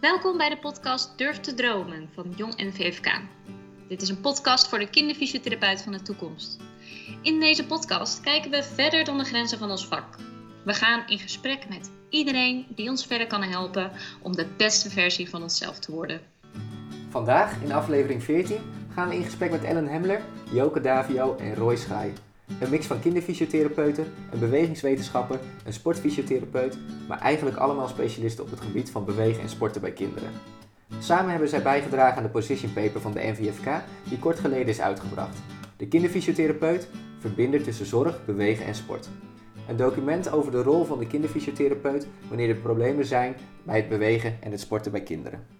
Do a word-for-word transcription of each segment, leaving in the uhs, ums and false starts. Welkom bij de podcast Durf te dromen van Jong N V F K. Dit is een podcast voor de kinderfysiotherapeut van de toekomst. In deze podcast kijken we verder dan de grenzen van ons vak. We gaan in gesprek met iedereen die ons verder kan helpen om de beste versie van onszelf te worden. Vandaag in aflevering veertien gaan we in gesprek met Ellen Hemmler, Joke Davio en Roy Schaaij. Een mix van kinderfysiotherapeuten, een bewegingswetenschapper, een sportfysiotherapeut, maar eigenlijk allemaal specialisten op het gebied van bewegen en sporten bij kinderen. Samen hebben zij bijgedragen aan de position paper van de N V F K die kort geleden is uitgebracht. De kinderfysiotherapeut, verbinder tussen zorg, bewegen en sport. Een document over de rol van de kinderfysiotherapeut wanneer er problemen zijn bij het bewegen en het sporten bij kinderen.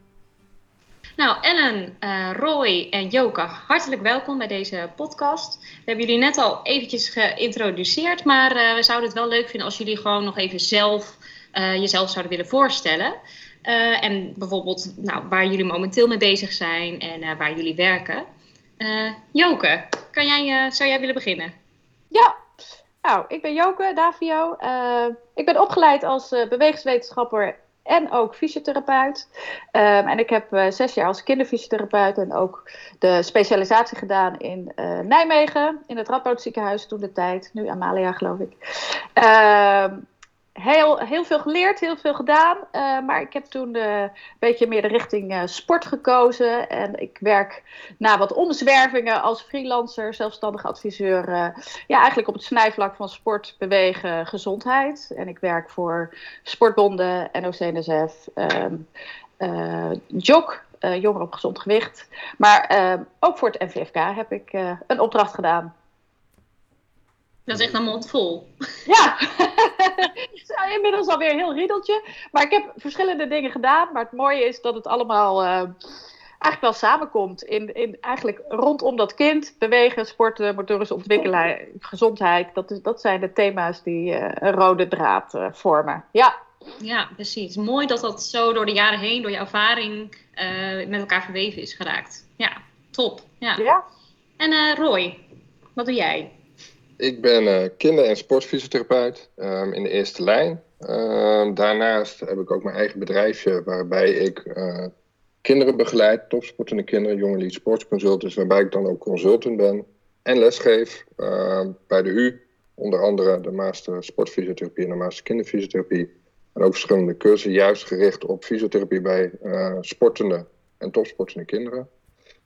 Nou, Ellen, uh, Roy en Joke, hartelijk welkom bij deze podcast. We hebben jullie net al eventjes geïntroduceerd, maar uh, we zouden het wel leuk vinden als jullie gewoon nog even zelf uh, jezelf zouden willen voorstellen. Uh, en bijvoorbeeld nou, waar jullie momenteel mee bezig zijn en uh, waar jullie werken. Uh, Joke, kan jij, uh, zou jij willen beginnen? Ja, nou, ik ben Joke Davio. Uh, ik ben opgeleid als uh, bewegingswetenschapper en ook fysiotherapeut. Um, en ik heb uh, zes jaar als kinderfysiotherapeut en ook de specialisatie gedaan in uh, Nijmegen, in het Radboudziekenhuis toen de tijd, nu Amalia geloof ik. Um, heel, heel veel geleerd, heel veel gedaan, uh, maar ik heb toen uh, een beetje meer de richting uh, sport gekozen. En ik werk na wat omzwervingen als freelancer, zelfstandig adviseur, uh, ja, eigenlijk op het snijvlak van sport, bewegen, gezondheid. En ik werk voor sportbonden, N O C N S F, um, uh, Joke, uh, jongeren op gezond gewicht. Maar uh, ook voor het N V F K heb ik uh, een opdracht gedaan. Dat is echt een mond vol. Ja, inmiddels alweer een heel riedeltje. Maar ik heb verschillende dingen gedaan. Maar het mooie is dat het allemaal uh, eigenlijk wel samenkomt. In, in, eigenlijk rondom dat kind. Bewegen, sporten, motorische ontwikkeling, gezondheid. Dat, is, dat zijn de thema's die uh, een rode draad uh, vormen. Ja. Ja, precies. Mooi dat dat zo door de jaren heen, door je ervaring, uh, met elkaar verweven is geraakt. Ja, top. Ja. Ja. En uh, Roy, wat doe jij? Ik ben uh, kinder- en sportfysiotherapeut um, in de eerste lijn. Um, daarnaast heb ik ook mijn eigen bedrijfje waarbij ik uh, kinderen begeleid, topsportende kinderen, jongelied sportsconsultants, waarbij ik dan ook consultant ben en lesgeef uh, bij de U. Onder andere de master sportfysiotherapie en de master kinderfysiotherapie. En ook verschillende cursussen juist gericht op fysiotherapie bij uh, sportende en topsportende kinderen.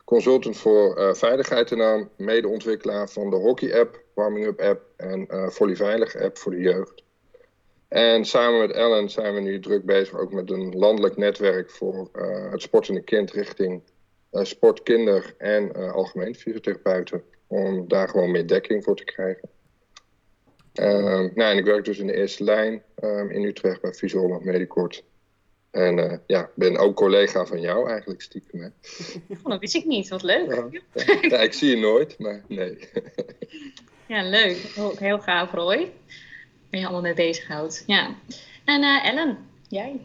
Consultant voor uh, Veiligheid punt n l, medeontwikkelaar van de hockey-app, warming-up-app en uh, volleyveilig-app voor de jeugd. En samen met Ellen zijn we nu druk bezig ook met een landelijk netwerk voor uh, het sportende kind richting uh, sportkinder en uh, algemeen fysiotherapeuten. Om daar gewoon meer dekking voor te krijgen. Uh, nou, en ik werk dus in de eerste lijn um, in Utrecht bij Fysio Holland Medicoord. En uh, ja, ben ook collega van jou eigenlijk stiekem. Hè? Oh, dat wist ik niet, wat leuk. Ja, ja. Ja, ik zie je nooit, maar nee. Ja, leuk. Ook heel gaaf, Roy. Ben je allemaal mee bezighoudt. Ja. En uh, Ellen, jij?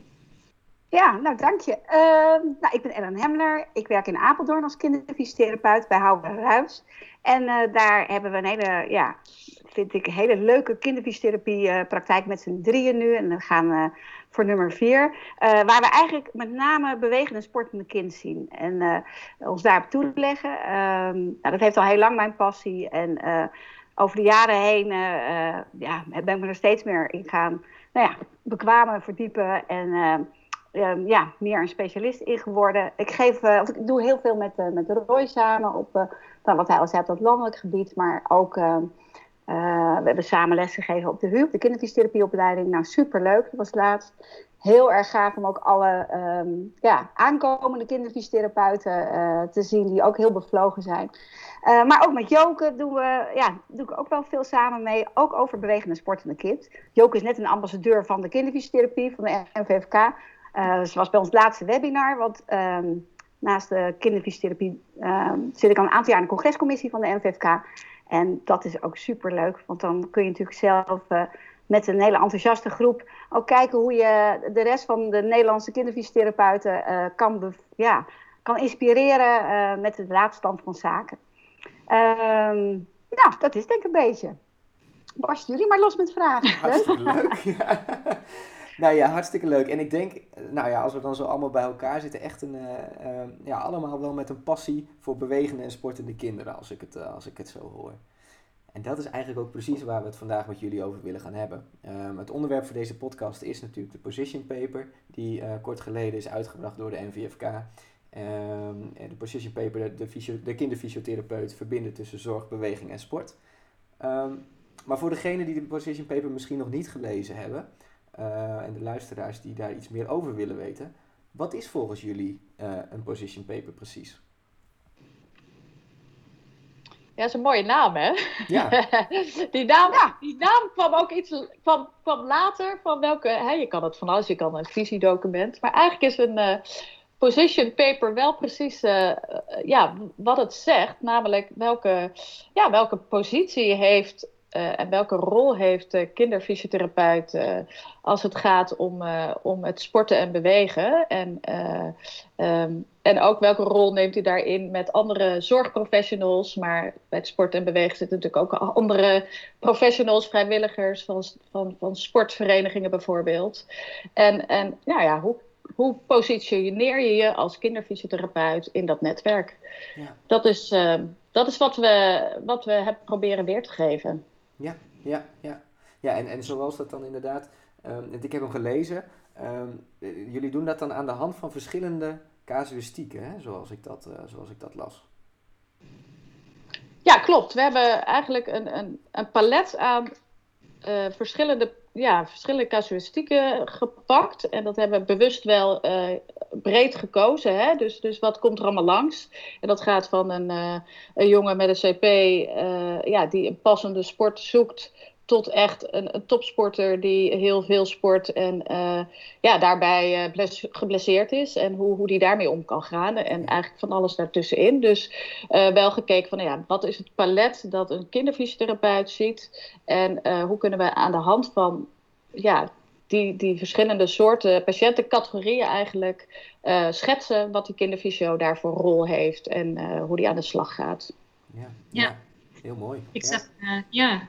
Ja, nou dank je. Uh, nou, ik ben Ellen Hemmler. Ik werk in Apeldoorn als kinderfysiotherapeut bij Houdbergh Huis. En uh, daar hebben we een hele, ja, vind ik, hele leuke kinderfysiotherapiepraktijk met z'n drieën nu. En we gaan uh, voor nummer vier. Uh, waar we eigenlijk met name bewegende en sportende kind zien. En uh, ons daarop toeleggen. Uh, nou, dat heeft al heel lang mijn passie. En uh, over de jaren heen uh, ja, ben ik me er steeds meer in gaan nou ja, bekwamen, verdiepen. En uh, Um, ja, meer een specialist in geworden. Ik, geef, uh, of ik doe heel veel met, uh, met Roy samen op uh, nou, wat hij al zei op dat landelijk gebied. Maar ook, uh, uh, we hebben samen les gegeven op de H U, de kinderfysiotherapieopleiding. Nou, superleuk, dat was laatst. Heel erg gaaf om ook alle um, ja, aankomende kinderfysiotherapeuten uh, te zien die ook heel bevlogen zijn. Uh, maar ook met Joke doen we, ja, doe ik ook wel veel samen mee. Ook over bewegende sportende kind. Joke is net een ambassadeur van de kinderfysiotherapie, van de N V F K. Uh, ze was bij ons laatste webinar, want uh, naast de kinderfysiotherapie uh, zit ik al een aantal jaar in de congrescommissie van de N V F K. En dat is ook superleuk, want dan kun je natuurlijk zelf uh, met een hele enthousiaste groep ook kijken hoe je de rest van de Nederlandse kinderfysiotherapeuten uh, kan, bev- ja, kan inspireren uh, met de laatstand van zaken. Uh, nou, dat is denk ik een beetje. Barst jullie maar los met vragen. Hartstikke leuk, ja. Nou ja, hartstikke leuk. En ik denk, nou ja, als we dan zo allemaal bij elkaar zitten, echt een, uh, uh, ja, allemaal wel met een passie voor bewegende en sportende kinderen, als ik het, uh, als ik het zo hoor. En dat is eigenlijk ook precies waar we het vandaag met jullie over willen gaan hebben. Um, het onderwerp voor deze podcast is natuurlijk de position paper, die uh, kort geleden is uitgebracht door de N V F K. Um, de position paper, de, fysio- de kinderfysiotherapeut verbinden tussen zorg, beweging en sport. Um, maar voor degenen die de position paper misschien nog niet gelezen hebben, Uh, en de luisteraars die daar iets meer over willen weten, wat is volgens jullie uh, een position paper precies? Ja, dat is een mooie naam, hè? Ja. die, naam, ja. die naam kwam ook iets kwam, kwam later van welke... Hè, je kan het van alles, je kan een visiedocument, maar eigenlijk is een uh, position paper wel precies uh, uh, ja, wat het zegt, namelijk welke, ja, welke positie heeft... Uh, en welke rol heeft de kinderfysiotherapeut uh, als het gaat om, uh, om het sporten en bewegen? En, uh, um, en ook welke rol neemt u daarin met andere zorgprofessionals? Maar bij het sporten en bewegen zitten natuurlijk ook andere professionals, vrijwilligers van, van, van sportverenigingen bijvoorbeeld. En, en nou ja, hoe, hoe positioneer je je als kinderfysiotherapeut in dat netwerk? Ja. Dat is, uh, dat is wat we, wat we hebben proberen weer te geven. Ja, ja, ja. Ja, en, en zoals dat dan inderdaad, um, ik heb hem gelezen, um, jullie doen dat dan aan de hand van verschillende casuïstieken, hè? Zoals ik dat, uh, zoals ik dat las. Ja, klopt. We hebben eigenlijk een, een, een palet aan uh, verschillende, ja, verschillende casuïstieken gepakt. En dat hebben we bewust wel uh, breed gekozen. Hè? Dus, dus wat komt er allemaal langs? En dat gaat van een, uh, een jongen met een C P uh, ja, die een passende sport zoekt, tot echt een, een topsporter die heel veel sport en uh, ja, daarbij uh, bles, geblesseerd is. En hoe, hoe die daarmee om kan gaan. En eigenlijk van alles daartussenin. Dus uh, wel gekeken van nou ja, wat is het palet dat een kinderfysiotherapeut ziet. En uh, hoe kunnen we aan de hand van ja, die, die verschillende soorten patiëntencategorieën eigenlijk uh, schetsen. Wat die kinderfysio daarvoor rol heeft en uh, hoe die aan de slag gaat. Ja, ja. Heel mooi. Ik zeg, ja. Uh, yeah.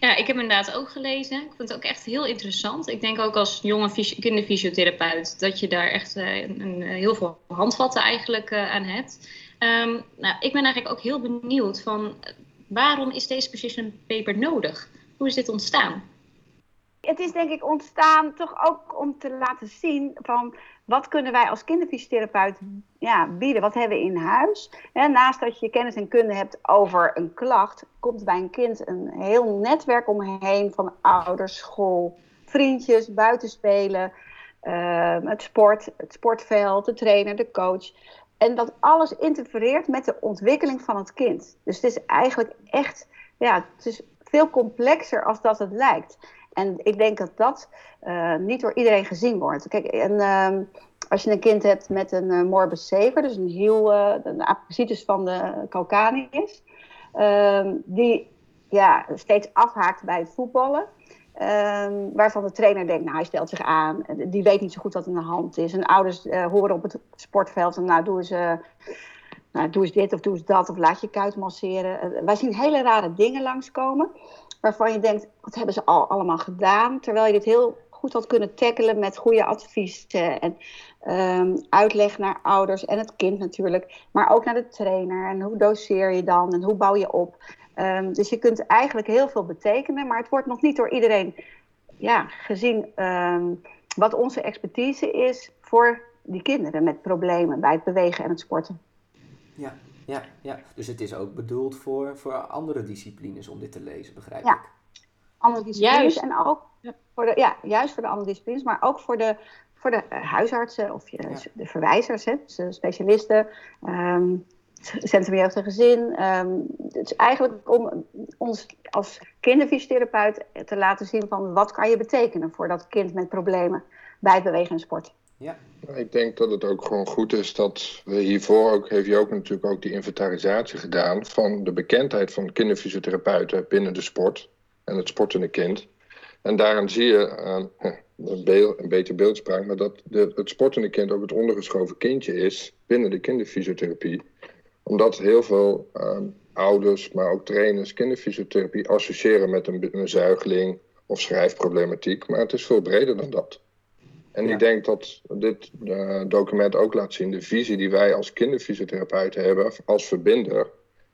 Ja, ik heb inderdaad ook gelezen. Ik vind het ook echt heel interessant. Ik denk ook als jonge fysio- kinderfysiotherapeut dat je daar echt uh, een, een, heel veel handvatten eigenlijk uh, aan hebt. Um, nou, ik ben eigenlijk ook heel benieuwd van uh, waarom is deze position paper nodig? Hoe is dit ontstaan? Het is denk ik ontstaan toch ook om te laten zien van wat kunnen wij als kinderfysiotherapeut ja, bieden, wat hebben we in huis. En naast dat je kennis en kunde hebt over een klacht, komt bij een kind een heel netwerk omheen van ouders, school, vriendjes, buitenspelen, uh, het sport, het sportveld, de trainer, de coach. En dat alles interfereert met de ontwikkeling van het kind. Dus het is eigenlijk echt, ja, het is veel complexer als dat het lijkt. En ik denk dat dat uh, niet door iedereen gezien wordt. Kijk, en, uh, als je een kind hebt met een uh, Morbus Sever, dus een hiel, uh, een appendicitis van de calcaneus, uh, die ja, steeds afhaakt bij het voetballen, uh, waarvan de trainer denkt, nou hij stelt zich aan, die weet niet zo goed wat aan de hand is. En ouders uh, horen op het sportveld, en, nou, doe eens, uh, nou doe eens dit of doe eens dat, of laat je kuit masseren. Uh, wij zien hele rare dingen langskomen. Waarvan je denkt, wat hebben ze al allemaal gedaan? Terwijl je dit heel goed had kunnen tackelen met goede adviezen en um, uitleg naar ouders en het kind natuurlijk. Maar ook naar de trainer en hoe doseer je dan en hoe bouw je op? Um, dus je kunt eigenlijk heel veel betekenen, maar het wordt nog niet door iedereen ja, gezien um, wat onze expertise is voor die kinderen met problemen bij het bewegen en het sporten. Ja. Ja, ja, dus het is ook bedoeld voor, voor andere disciplines om dit te lezen, begrijp ja. ik. Andere disciplines juist. En ook voor de, ja, juist voor de andere disciplines, maar ook voor de, voor de huisartsen of je, ja. de verwijzers, hè, dus specialisten, um, centrum jeugd en gezin. Um, het is eigenlijk om ons als kinderfysiotherapeut te laten zien van wat kan je betekenen voor dat kind met problemen bij het bewegen en sport. Ja. Ik denk dat het ook gewoon goed is dat we hiervoor ook, heeft Joke natuurlijk ook die inventarisatie gedaan van de bekendheid van kinderfysiotherapeuten binnen de sport en het sportende kind. En daarin zie je, uh, een, be- een beetje beeldspraak, maar dat de, het sportende kind ook het ondergeschoven kindje is binnen de kinderfysiotherapie. Omdat heel veel uh, ouders, maar ook trainers, kinderfysiotherapie associëren met een, een zuigeling of schrijfproblematiek. Maar het is veel breder dan dat. En ja. ik denk dat dit uh, document ook laat zien de visie die wij als kinderfysiotherapeuten hebben als verbinder.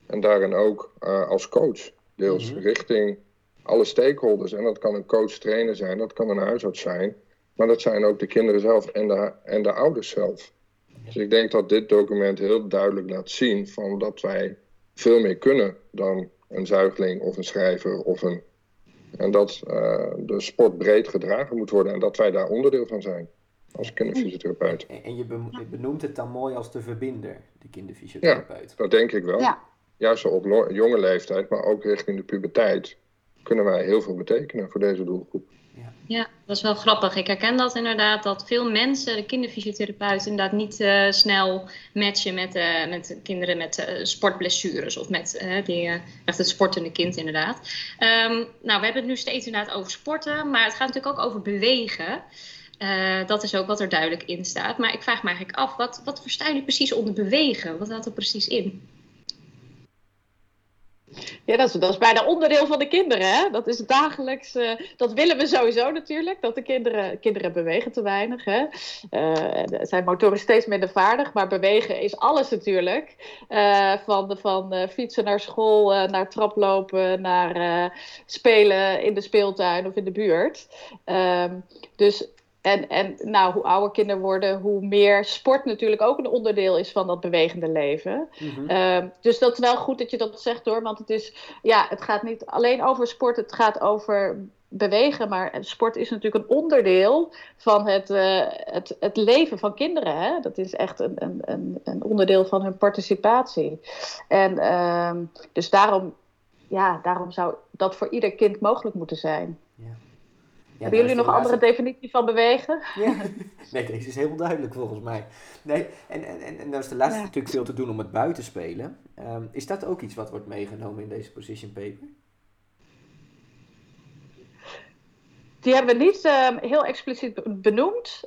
En daarin ook uh, als coach. Deels mm-hmm. richting alle stakeholders. En dat kan een coach trainer zijn, dat kan een huisarts zijn. Maar dat zijn ook de kinderen zelf en de, en de ouders zelf. Dus ik denk dat dit document heel duidelijk laat zien van dat wij veel meer kunnen dan een zuigeling of een schrijver of een... En dat uh, de sport breed gedragen moet worden en dat wij daar onderdeel van zijn als kinderfysiotherapeut. En, en je benoemt het dan mooi als de verbinder, de kinderfysiotherapeut. Ja, dat denk ik wel. Ja. Juist op lo- jonge leeftijd, maar ook richting de puberteit kunnen wij heel veel betekenen voor deze doelgroep. Ja. ja, dat is wel grappig. Ik herken dat inderdaad, dat veel mensen, de kinderfysiotherapeuten, inderdaad niet uh, snel matchen met, uh, met kinderen met uh, sportblessures of met uh, die, uh, echt het sportende kind inderdaad. Um, nou, we hebben het nu steeds inderdaad over sporten, maar het gaat natuurlijk ook over bewegen. Uh, dat is ook wat er duidelijk in staat. Maar ik vraag me eigenlijk af, wat, wat verstaan jullie precies onder bewegen? Wat houdt er precies in? Ja, dat is, dat is bijna onderdeel van de kinderen, hè? Dat is dagelijks, uh, dat willen we sowieso natuurlijk, dat de kinderen, kinderen bewegen te weinig, hè? Uh, zijn motoren steeds minder vaardig, maar bewegen is alles natuurlijk. Uh, van van uh, fietsen naar school, uh, naar traplopen, naar uh, spelen in de speeltuin of in de buurt. Uh, dus... En, en nou, hoe ouder kinderen worden, hoe meer sport natuurlijk ook een onderdeel is van dat bewegende leven. Mm-hmm. Uh, dus dat is wel goed dat je dat zegt hoor, want het is, ja, het gaat niet alleen over sport, het gaat over bewegen. Maar sport is natuurlijk een onderdeel van het, uh, het, het leven van kinderen. Hè? Dat is echt een, een, een onderdeel van hun participatie. En uh, dus daarom, ja, daarom zou dat voor ieder kind mogelijk moeten zijn. Ja. Ja, hebben jullie nog een andere definitie van bewegen? Ja. Nee, deze is heel duidelijk volgens mij. Nee, en, en, en, en dan is de laatste ja. natuurlijk veel te doen om het buiten spelen. Um, is dat ook iets wat wordt meegenomen in deze position paper? Die hebben we niet um, heel expliciet benoemd.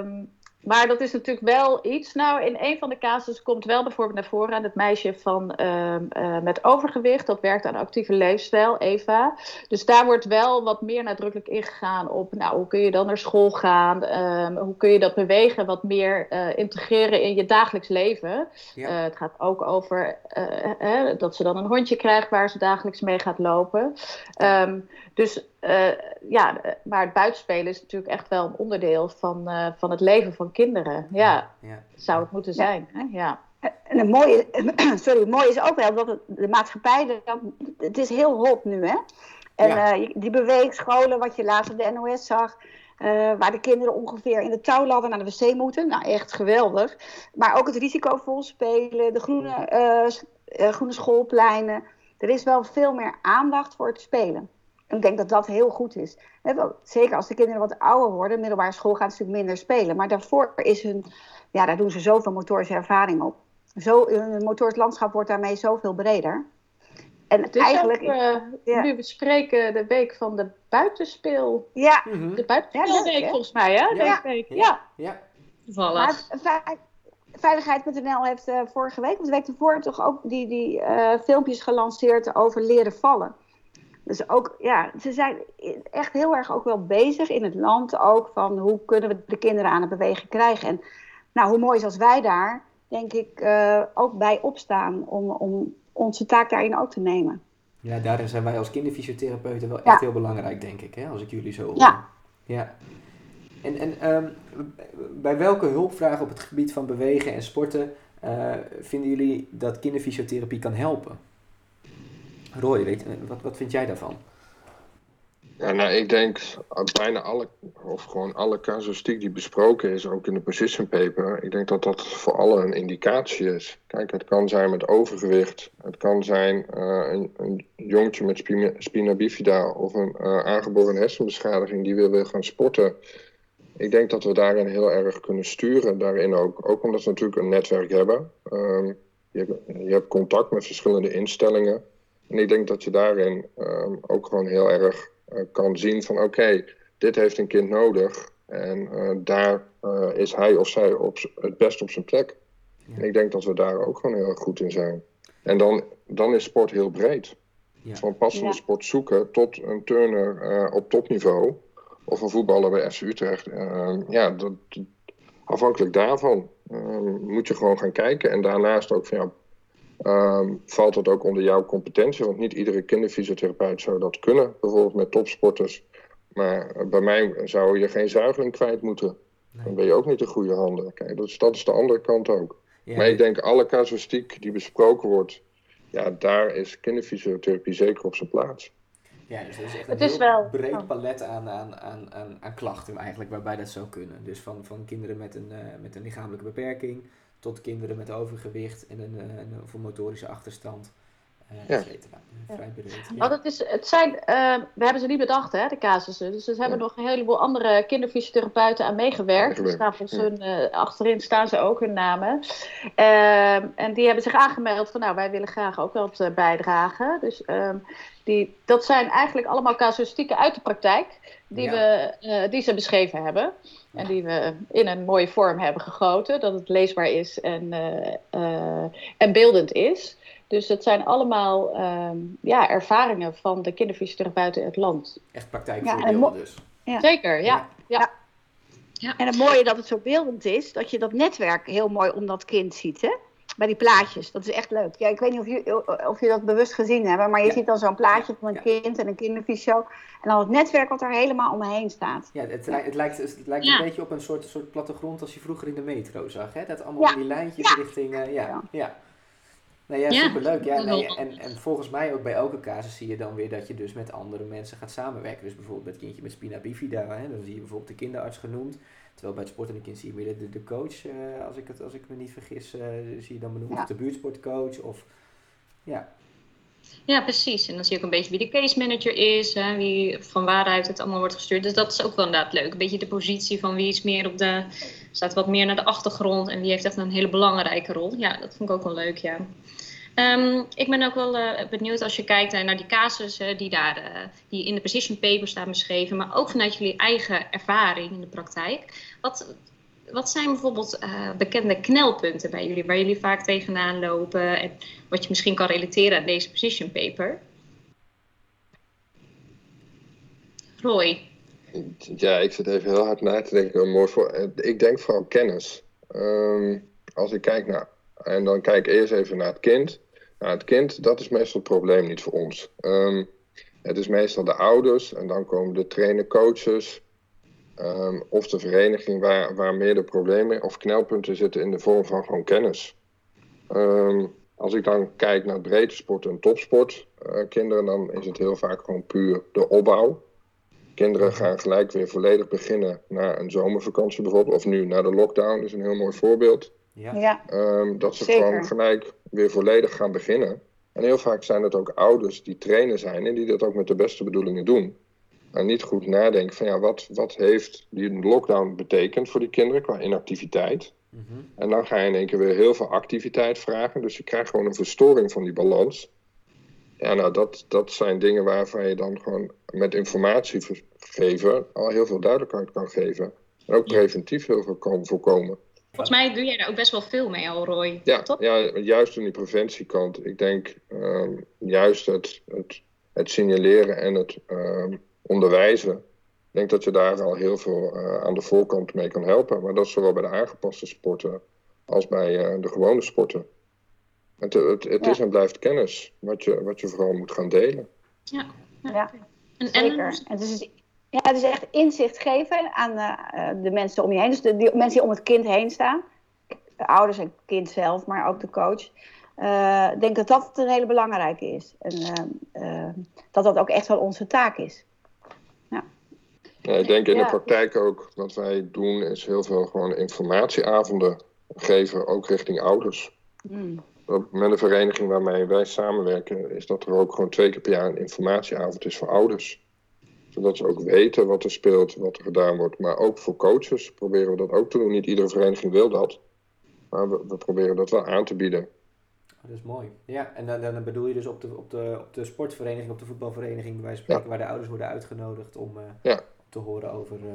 Um, maar dat is natuurlijk wel iets. Nou, in een van de casus komt wel bijvoorbeeld naar voren aan het meisje van um, uh, met overgewicht. Dat werkt aan actieve leefstijl, Eva. Dus daar wordt wel wat meer nadrukkelijk ingegaan op, nou, hoe kun je dan naar school gaan? Um, hoe kun je dat bewegen wat meer uh, integreren in je dagelijks leven? Ja. Uh, het gaat ook over uh, hè, dat ze dan een hondje krijgt waar ze dagelijks mee gaat lopen. Um, dus... Uh, ja, maar het buitenspelen is natuurlijk echt wel een onderdeel van, uh, van het leven van kinderen. Ja, ja. zou het moeten zijn. Ja. Hè? Ja. En het mooie, sorry, het mooie is ook wel dat het, de maatschappij, het is heel hot nu, hè? En ja. uh, die beweegscholen, wat je laatst op de N O S zag, uh, waar de kinderen ongeveer in de touwladder naar de wc moeten. Nou, echt geweldig. Maar ook het risicovol spelen, de groene, uh, groene schoolpleinen. Er is wel veel meer aandacht voor het spelen. Ik denk dat dat heel goed is. Zeker als de kinderen wat ouder worden. Middelbare school gaan ze natuurlijk minder spelen. Maar daarvoor is hun... Ja, daar doen ze zoveel motorische ervaring op. Zo, hun motorisch landschap wordt daarmee zoveel breder. En het is eigenlijk... Ook, uh, ja. Nu bespreken de week van de buitenspeel... Ja. Mm-hmm. De buitenspeelweek ja, volgens mij, hè? Ja. Deze week. Ja. Ja. Toevallig. Ja. Veiligheid punt n l heeft uh, vorige week... Of de week ervoor toch ook die, die uh, filmpjes gelanceerd over leren vallen. Dus ook, ja, ze zijn echt heel erg ook wel bezig in het land ook van hoe kunnen we de kinderen aan het bewegen krijgen. En nou, hoe mooi is als wij daar, denk ik, uh, ook bij opstaan om, om onze taak daarin ook te nemen. Ja, daarin zijn wij als kinderfysiotherapeuten wel echt ja. heel belangrijk, denk ik, hè, als ik jullie zo hoor. Ja. ja. En, en um, bij welke hulpvraag op het gebied van bewegen en sporten uh, vinden jullie dat kinderfysiotherapie kan helpen? Roy, weet, wat, wat vind jij daarvan? Ja, nou, ik denk bijna alle, of gewoon alle casuïstiek die besproken is, ook in de position paper, ik denk dat dat voor alle een indicatie is. Kijk, het kan zijn met overgewicht, het kan zijn uh, een, een jongetje met spina, spina bifida of een uh, aangeboren hersenbeschadiging die wil weer gaan sporten. Ik denk dat we daarin heel erg kunnen sturen, daarin ook. Ook omdat we natuurlijk een netwerk hebben. Um, je hebt, je hebt contact met verschillende instellingen. En ik denk dat je daarin um, ook gewoon heel erg uh, kan zien van oké, okay, dit heeft een kind nodig. En uh, daar uh, is hij of zij op z- het best op zijn plek. Ja. En ik denk dat we daar ook gewoon heel erg goed in zijn. En dan, dan is sport heel breed. Ja. Van passende ja. sport zoeken tot een turner uh, op topniveau. of een voetballer bij F C Utrecht. Uh, ja, dat, afhankelijk daarvan uh, moet je gewoon gaan kijken. En daarnaast ook van, ja, uh, valt het ook onder jouw competentie. Want niet iedere kinderfysiotherapeut zou dat kunnen. Bijvoorbeeld met topsporters. Maar bij mij zou je geen zuigeling kwijt moeten. Nee. Dan ben je ook niet de goede handen. Kijk, dat is, dat is de andere kant ook. Ja, maar ik denk alle casuïstiek die besproken wordt, ja, daar is kinderfysiotherapie zeker op zijn plaats. Ja, dus er is echt een is heel wel. breed oh. palet aan, aan, aan, aan, aan klachten eigenlijk waarbij dat zou kunnen. Dus van, van kinderen met een, uh, met een lichamelijke beperking tot kinderen met overgewicht en een, uh, een, of een motorische achterstand. Uh, ja. Vrij breed. Ja. Want het is, het zijn, uh, we hebben ze niet bedacht, hè, de casussen. Dus er dus ja. hebben nog een heleboel andere kinderfysiotherapeuten aan meegewerkt. Dus volgens ja. hun, uh, achterin staan ze ook hun namen. Uh, en die hebben zich aangemeld van, nou, wij willen graag ook wat uh, bijdragen. Dus uh, die, dat zijn eigenlijk allemaal casuïstieken uit de praktijk die, ja. we, uh, die ze beschreven hebben. En die we in een mooie vorm hebben gegoten. Dat het leesbaar is en, uh, uh, en beeldend is. Dus dat zijn allemaal um, ja, ervaringen van de kinderfysiotherapeuten in het land. Echt praktijkvoorbeelden ja, dus. Ja. Zeker, ja. Ja. Ja. ja. En het mooie dat het zo beeldend is, dat je dat netwerk heel mooi om dat kind ziet, hè? Bij die plaatjes, dat is echt leuk. Ja, ik weet niet of jullie of je dat bewust gezien hebben, maar je ja. ziet dan zo'n plaatje van een ja. kind en een kinderfysio. En dan het netwerk wat er helemaal omheen staat. Ja, het, het lijkt, het lijkt ja. een beetje op een soort, soort plattegrond als je vroeger in de metro zag. Hè? Dat allemaal ja. die lijntjes ja. richting... Uh, ja. ja. ja. Nou ja, superleuk. Ja, nee, en, en volgens mij ook bij elke casus zie je dan weer dat je dus met andere mensen gaat samenwerken. Dus bijvoorbeeld bij het kindje met Spina Bifida, hè, dan zie je bijvoorbeeld de kinderarts genoemd. Terwijl bij het sportende kind zie je meer de, de coach, uh, als, ik het, als ik me niet vergis, uh, zie je dan benoemd ja. of de buurtsportcoach. Of, ja. ja, precies. En dan zie je ook een beetje wie de case manager is, hè, wie van waaruit het allemaal wordt gestuurd. Dus dat is ook wel inderdaad leuk. Een beetje de positie van wie is meer op de, staat wat meer naar de achtergrond en wie heeft echt een hele belangrijke rol. Ja, dat vond ik ook wel leuk, ja. Um, ik ben ook wel uh, benieuwd als je kijkt uh, naar die casussen die, daar, uh, die in de position paper staan beschreven, maar ook vanuit jullie eigen ervaring in de praktijk. Wat, wat zijn bijvoorbeeld uh, bekende knelpunten bij jullie, waar jullie vaak tegenaan lopen en wat je misschien kan relateren aan deze position paper? Roy? Ja, ik zit even heel hard na te denken. Ik denk vooral kennis. Um, als ik kijk naar... En dan kijk ik eerst even naar het kind. Nou, het kind, dat is meestal het probleem niet voor ons. Um, het is meestal de ouders en dan komen de trainer, coaches um, of de vereniging waar, waar meer de problemen of knelpunten zitten in de vorm van gewoon kennis. Um, als ik dan kijk naar breedtesport en topsport, uh, kinderen, dan is het heel vaak gewoon puur de opbouw. Kinderen gaan gelijk weer volledig beginnen na een zomervakantie bijvoorbeeld. Of nu na de lockdown, is een heel mooi voorbeeld. Ja. Ja. Um, dat ze Zeker. gewoon gelijk weer volledig gaan beginnen. En heel vaak zijn het ook ouders die trainer zijn en die dat ook met de beste bedoelingen doen. En niet goed nadenken van ja, wat, wat heeft die lockdown betekend voor die kinderen qua inactiviteit. Mm-hmm. En dan ga je in één keer weer heel veel activiteit vragen. Dus je krijgt gewoon een verstoring van die balans. Ja, nou dat, dat zijn dingen waarvan je dan gewoon met informatie geven al heel veel duidelijkheid kan geven. En ook preventief heel veel kan voorkomen. Volgens mij doe jij daar ook best wel veel mee al, Roy. Ja, toch? Ja, juist aan die preventiekant. Ik denk um, juist het, het, het signaleren en het um, onderwijzen. Ik denk dat je daar al heel veel uh, aan de voorkant mee kan helpen. Maar dat is zowel bij de aangepaste sporten als bij uh, de gewone sporten. Het, het, het ja. is en blijft kennis wat je, wat je vooral moet gaan delen. Ja, ja. ja. En, zeker. En dus is... Ja, het is echt inzicht geven aan uh, de mensen om je heen. Dus de die, mensen die om het kind heen staan. De ouders en het kind zelf, maar ook de coach. Uh, ik denk dat dat een hele belangrijke is. En uh, uh, dat dat ook echt wel onze taak is. Ja. Ja, ik denk in de praktijk ook, wat wij doen is heel veel gewoon informatieavonden geven. Ook richting ouders. Hmm. Met een vereniging waarmee wij samenwerken is dat er ook gewoon twee keer per jaar een informatieavond is voor ouders. Zodat ze ook weten wat er speelt, wat er gedaan wordt. Maar ook voor coaches proberen we dat ook te doen. Niet iedere vereniging wil dat. Maar we, we proberen dat wel aan te bieden. Dat is mooi. Ja, en dan, dan bedoel je dus op de, op, de, op de sportvereniging, op de voetbalvereniging, bij wijze van spreken, ja. waar de ouders worden uitgenodigd om uh, ja. te horen over, uh,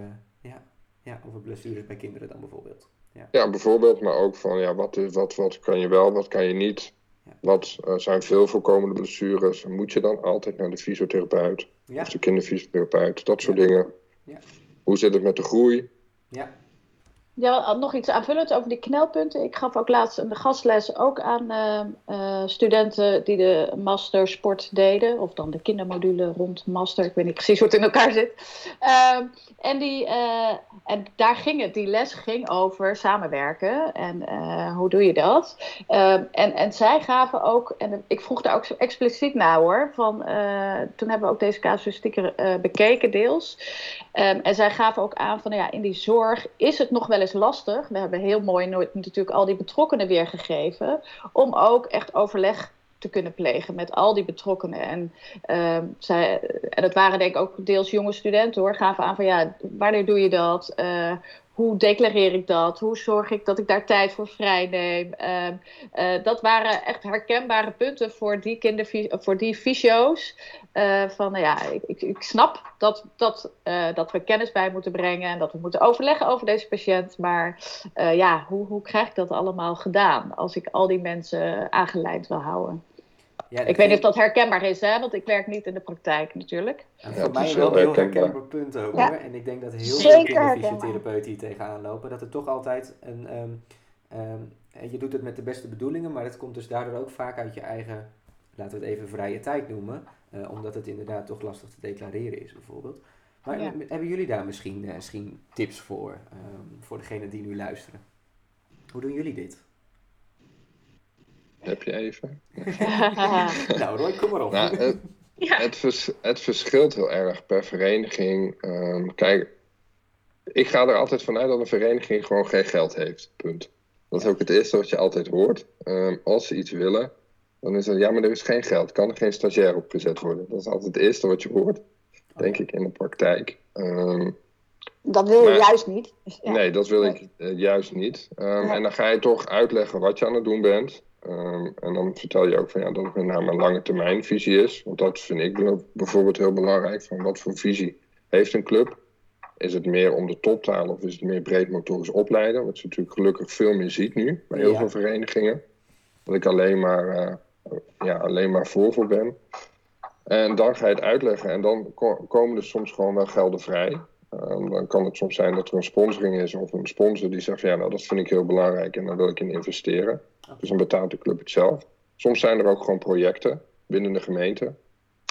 ja, ja, over blessures bij kinderen dan bijvoorbeeld. Ja, ja bijvoorbeeld, maar ook van ja, wat, wat, wat kan je wel, wat kan je niet. Ja. Wat uh, zijn veel voorkomende blessures? Moet je dan altijd naar de fysiotherapeut ja. of de kinderfysiotherapeut? Dat soort ja. dingen. Ja. Hoe zit het met de groei? Ja. Ja, nog iets aanvullend over die knelpunten. Ik gaf ook laatst een gastles ook aan uh, uh, studenten die de mastersport deden. Of dan de kindermodule rond master. Ik weet niet precies hoe het in elkaar zit. Uh, en, die, uh, en daar ging het. Die les ging over samenwerken. En uh, hoe doe je dat? Uh, en, en zij gaven ook... En ik vroeg daar ook expliciet naar hoor. Van, uh, toen hebben we ook deze casuïstiek uh, bekeken deels. Um, en zij gaven ook aan van ja, in die zorg is het nog wel eens lastig. We hebben heel mooi nooit natuurlijk al die betrokkenen weergegeven. Om ook echt overleg te kunnen plegen met al die betrokkenen. En, um, zij, en dat waren denk ik ook deels jonge studenten hoor. Gaven aan van ja, wanneer doe je dat? Uh, Hoe declareer ik dat? Hoe zorg ik dat ik daar tijd voor vrij neem? Uh, uh, dat waren echt herkenbare punten voor die, kinderfy- voor die fysio's. Uh, van nou ja, ik, ik snap dat, dat, uh, dat we kennis bij moeten brengen en dat we moeten overleggen over deze patiënt. Maar uh, ja, hoe, hoe krijg ik dat allemaal gedaan als ik al die mensen aangeleid wil houden? Ja, ik weet niet is... of dat herkenbaar is, hè? Want ik werk niet in de praktijk natuurlijk. En voor ja, mij is wel heel herkenbaar punt ook, ja. Hoor. En ik denk dat heel veel kinderfysiotherapeuten hier tegenaan lopen. Dat er toch altijd een... Um, um, je doet het met de beste bedoelingen, maar dat komt dus daardoor ook vaak uit je eigen... Laten we het even vrije tijd noemen. Uh, omdat het inderdaad toch lastig te declareren is, bijvoorbeeld. Maar ja. Hebben jullie daar misschien, uh, misschien tips voor? Um, voor degenen die nu luisteren. Hoe doen jullie dit? Heb je even? Nou, Roy, kom maar op. Nou, het, het, vers, het verschilt heel erg per vereniging. Um, kijk, ik ga er altijd vanuit dat een vereniging gewoon geen geld heeft. Punt. Dat is ook het eerste wat je altijd hoort. Um, als ze iets willen, dan is het ja, maar er is geen geld. Kan er geen stagiair opgezet worden? Dat is altijd het eerste wat je hoort, denk ik, in de praktijk. Um, Dat wil je maar, juist niet. Ja. Nee, dat wil ik uh, juist niet. Um, ja. En dan ga je toch uitleggen wat je aan het doen bent. Um, en dan vertel je ook van, ja, dat het met name een lange termijn visie is. Want dat vind ik bijvoorbeeld heel belangrijk. Van wat voor visie heeft een club? Is het meer om de top te halen of is het meer breedmotorisch opleiden? Wat je natuurlijk gelukkig veel meer ziet nu bij heel ja. veel verenigingen. Dat ik alleen maar, uh, ja, alleen maar voor voor ben. En dan ga je het uitleggen. En dan ko- komen er soms gewoon wel gelden vrij. Um, dan kan het soms zijn dat er een sponsoring is of een sponsor die zegt, ja, nou, dat vind ik heel belangrijk en daar wil ik in investeren. Dus dan betaalt de club het zelf. Soms zijn er ook gewoon projecten binnen de gemeente.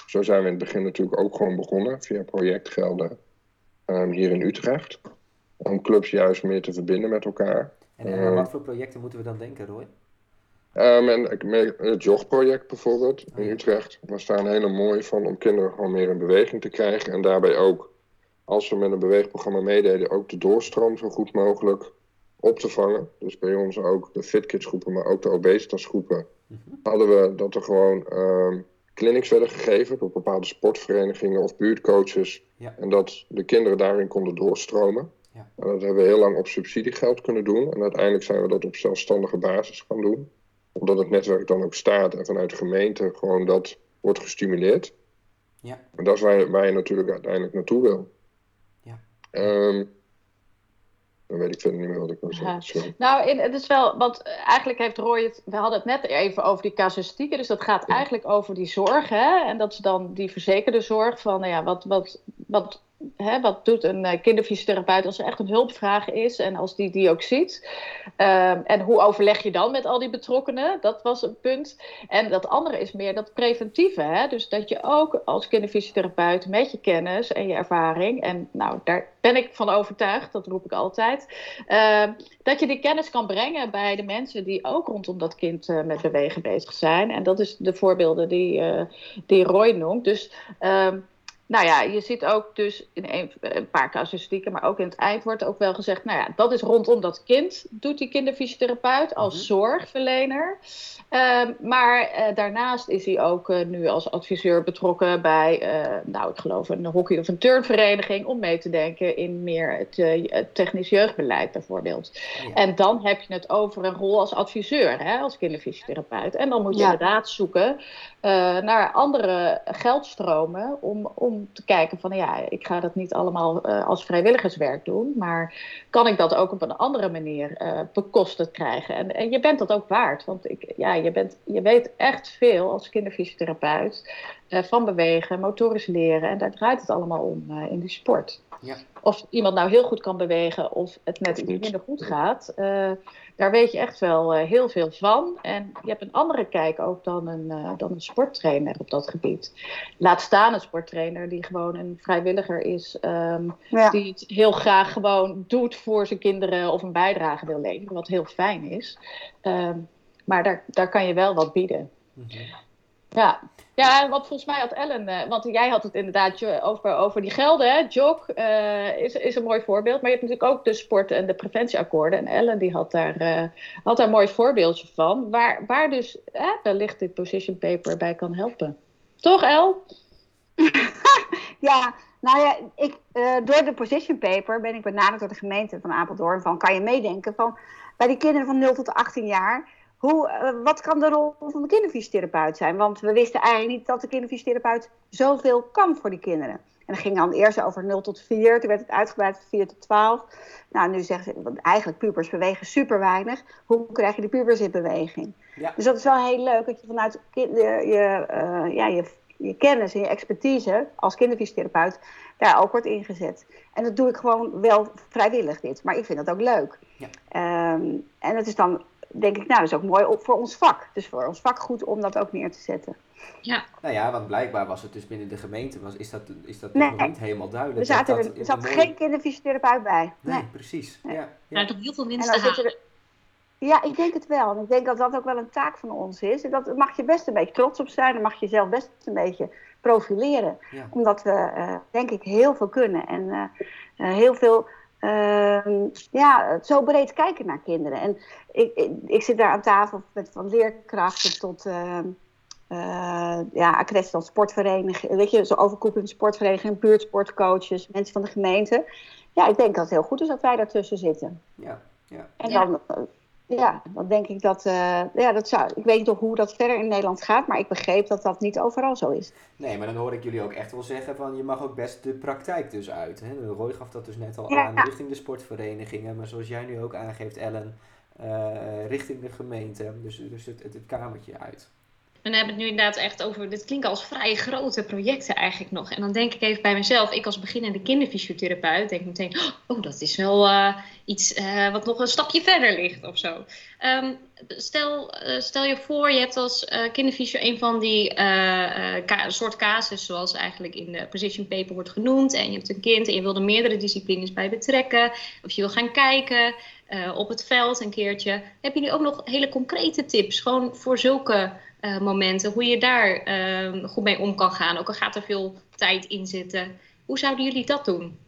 Zo zijn we in het begin natuurlijk ook gewoon begonnen via projectgelden um, hier in Utrecht. Om clubs juist meer te verbinden met elkaar. En, en um, wat voor projecten moeten we dan denken, Roy? Um, en, het jogproject bijvoorbeeld in Utrecht was daar een hele mooie van om kinderen gewoon meer in beweging te krijgen. En daarbij ook, als we met een beweegprogramma meededen, ook de doorstroom zo goed mogelijk op te vangen. Dus bij ons ook de FitKids groepen, maar ook de obesitas groepen. Mm-hmm. Hadden we dat er gewoon um, clinics werden gegeven door bepaalde sportverenigingen of buurtcoaches. Ja. En dat de kinderen daarin konden doorstromen. Ja. En dat hebben we heel lang op subsidiegeld kunnen doen. En uiteindelijk zijn we dat op zelfstandige basis gaan doen. Omdat het netwerk dan ook staat en vanuit de gemeente gewoon dat wordt gestimuleerd. Ja. En dat is waar je, waar je natuurlijk uiteindelijk naartoe wil. Ja. Um, Dan weet ik verder niet meer wat ik wil zeggen. Ja. Nou, in, het is wel, want eigenlijk heeft Roy het... We hadden het net even over die casuïstieken. Dus dat gaat ja. eigenlijk over die zorg. Hè? En dat is dan die verzekerde zorg. Van, nou ja, wat, wat, wat, hè, wat doet een kinderfysiotherapeut als er echt een hulpvraag is? En als die die ook ziet. Um, en hoe overleg je dan met al die betrokkenen? Dat was een punt. En dat andere is meer dat preventieve. Hè? Dus dat je ook als kinderfysiotherapeut met je kennis en je ervaring... En nou, daar... ben ik van overtuigd, dat roep ik altijd, uh, dat je die kennis kan brengen bij de mensen die ook rondom dat kind uh, met bewegen bezig zijn. En dat is de voorbeelden die, uh, die Roy noemt. Dus uh, nou ja, je ziet ook dus in een, een paar casuïstieken, maar ook in het eind wordt ook wel gezegd, nou ja, dat is rondom dat kind, doet die kinderfysiotherapeut als mm-hmm. zorgverlener. Uh, maar uh, daarnaast is hij ook uh, nu als adviseur betrokken bij, uh, nou ik geloof een hockey- of een turnvereniging, om mee te denken in meer het uh, technisch jeugdbeleid bijvoorbeeld. Ja. En dan heb je het over een rol als adviseur, hè, als kinderfysiotherapeut. En dan moet je ja. inderdaad zoeken uh, naar andere geldstromen om, om te kijken van, ja, ik ga dat niet allemaal uh, als vrijwilligerswerk doen, maar kan ik dat ook op een andere manier uh, bekostigd krijgen? En, en je bent dat ook waard, want ik, ja, Je, bent, je weet echt veel als kinderfysiotherapeut uh, van bewegen, motorisch leren. En daar draait het allemaal om uh, in die sport. Ja, of iemand nou heel goed kan bewegen of het net minder goed gaat, uh, daar weet je echt wel uh, heel veel van. En je hebt een andere kijk ook dan een, uh, dan een sporttrainer op dat gebied. Laat staan een sporttrainer die gewoon een vrijwilliger is, um, ja. die het heel graag gewoon doet voor zijn kinderen of een bijdrage wil leveren, wat heel fijn is. Um, maar daar, daar kan je wel wat bieden. Okay. Ja. Ja, want volgens mij had Ellen, want jij had het inderdaad over, over die gelden, hè? Joke uh, is, is een mooi voorbeeld. Maar je hebt natuurlijk ook de sport- en de preventieakkoorden. En Ellen die had, daar, uh, had daar een mooi voorbeeldje van. Waar, waar dus eh, wellicht dit position paper bij kan helpen. Toch, El? Ja, nou ja, ik, uh, door de position paper ben ik benaderd door de gemeente van Apeldoorn. Van, kan je meedenken van bij die kinderen van nul tot achttien jaar... Hoe, wat kan de rol van de kinderfysiotherapeut zijn? Want we wisten eigenlijk niet dat de kinderfysiotherapeut zoveel kan voor die kinderen. En dat ging dan eerst over nul tot vier. Toen werd het uitgebreid van vier tot twaalf. Nou, nu zeggen ze, want eigenlijk pubers bewegen super weinig. Hoe krijg je de pubers in beweging? Ja. Dus dat is wel heel leuk dat je vanuit kinder, je, uh, ja, je, je kennis en je expertise als kinderfysiotherapeut daar ook wordt ingezet. En dat doe ik gewoon wel vrijwillig dit. Maar ik vind dat ook leuk. Ja. Um, en het is dan... denk ik, nou, dat is ook mooi op voor ons vak. Dus voor ons vak goed om dat ook neer te zetten. Ja. Nou ja, want blijkbaar was het dus binnen de gemeente, was, is dat, is dat nee. nog niet helemaal duidelijk. Er zat, dat er, dat er, zat mooie... geen kinderfysiotherapeut bij. Nee, nee. precies. Ja. Ja. Nou, toch heel veel winst te halen. Er... Ja, ik denk het wel. En ik denk dat dat ook wel een taak van ons is. En daar mag je best een beetje trots op zijn. Daar mag je zelf best een beetje profileren. Ja. Omdat we, uh, denk ik, heel veel kunnen. En uh, uh, heel veel... Uh, ja, zo breed kijken naar kinderen. En ik, ik, ik zit daar aan tafel met van leerkrachten tot uh, uh, ja, Acres dan sportvereniging, weet je, zo overkoepelende sportvereniging, buurtsportcoaches, mensen van de gemeente. Ja, ik denk dat het heel goed is dat wij daartussen zitten. Ja, ja. En dan, uh, ja, dan denk ik dat, uh, ja, dat zou, ik weet niet hoe dat verder in Nederland gaat, maar ik begreep dat dat niet overal zo is. Nee, maar dan hoor ik jullie ook echt wel zeggen van je mag ook best de praktijk dus uit. Hè? Roy gaf dat dus net al ja. aan richting de sportverenigingen, maar zoals jij nu ook aangeeft, Ellen, uh, richting de gemeente, dus, dus het, het, het kamertje uit. En we hebben het nu inderdaad echt over, dit klinkt als vrij grote projecten eigenlijk nog. En dan denk ik even bij mezelf, ik als beginnende kinderfysiotherapeut, denk meteen, oh dat is wel uh, iets uh, wat nog een stapje verder ligt of zo. Um, stel, uh, stel je voor, je hebt als uh, kinderfysio een van die uh, uh, ka- soort casus, zoals eigenlijk in de position paper wordt genoemd. En je hebt een kind en je wil er meerdere disciplines bij betrekken. Of je wil gaan kijken uh, op het veld een keertje. Heb je nu ook nog hele concrete tips, gewoon voor zulke... Uh, momenten, hoe je daar uh, goed mee om kan gaan. Ook al gaat er veel tijd in zitten. Hoe zouden jullie dat doen?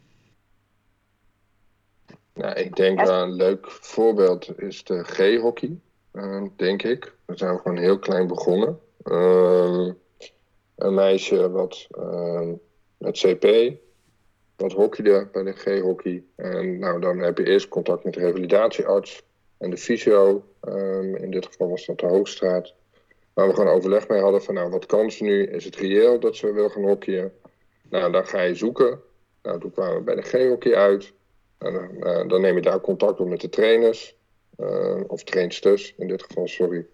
Nou, ik denk wel een leuk voorbeeld is de G-Hockey, uh, denk ik. Daar zijn we gewoon heel klein begonnen. Uh, een meisje wat uh, met C P, wat hockeyde bij de G-Hockey. En nou, dan heb je eerst contact met de revalidatiearts en de fysio. Um, in dit geval was dat de Hoogstraat. Waar we gewoon overleg mee hadden van, nou, wat kan ze nu? Is het reëel dat ze wil gaan hockeyen? Nou, dan ga je zoeken. Nou, toen kwamen we bij de G-hockey uit. En, uh, dan neem je daar contact op met de trainers. Uh, of trainsters, in dit geval, sorry.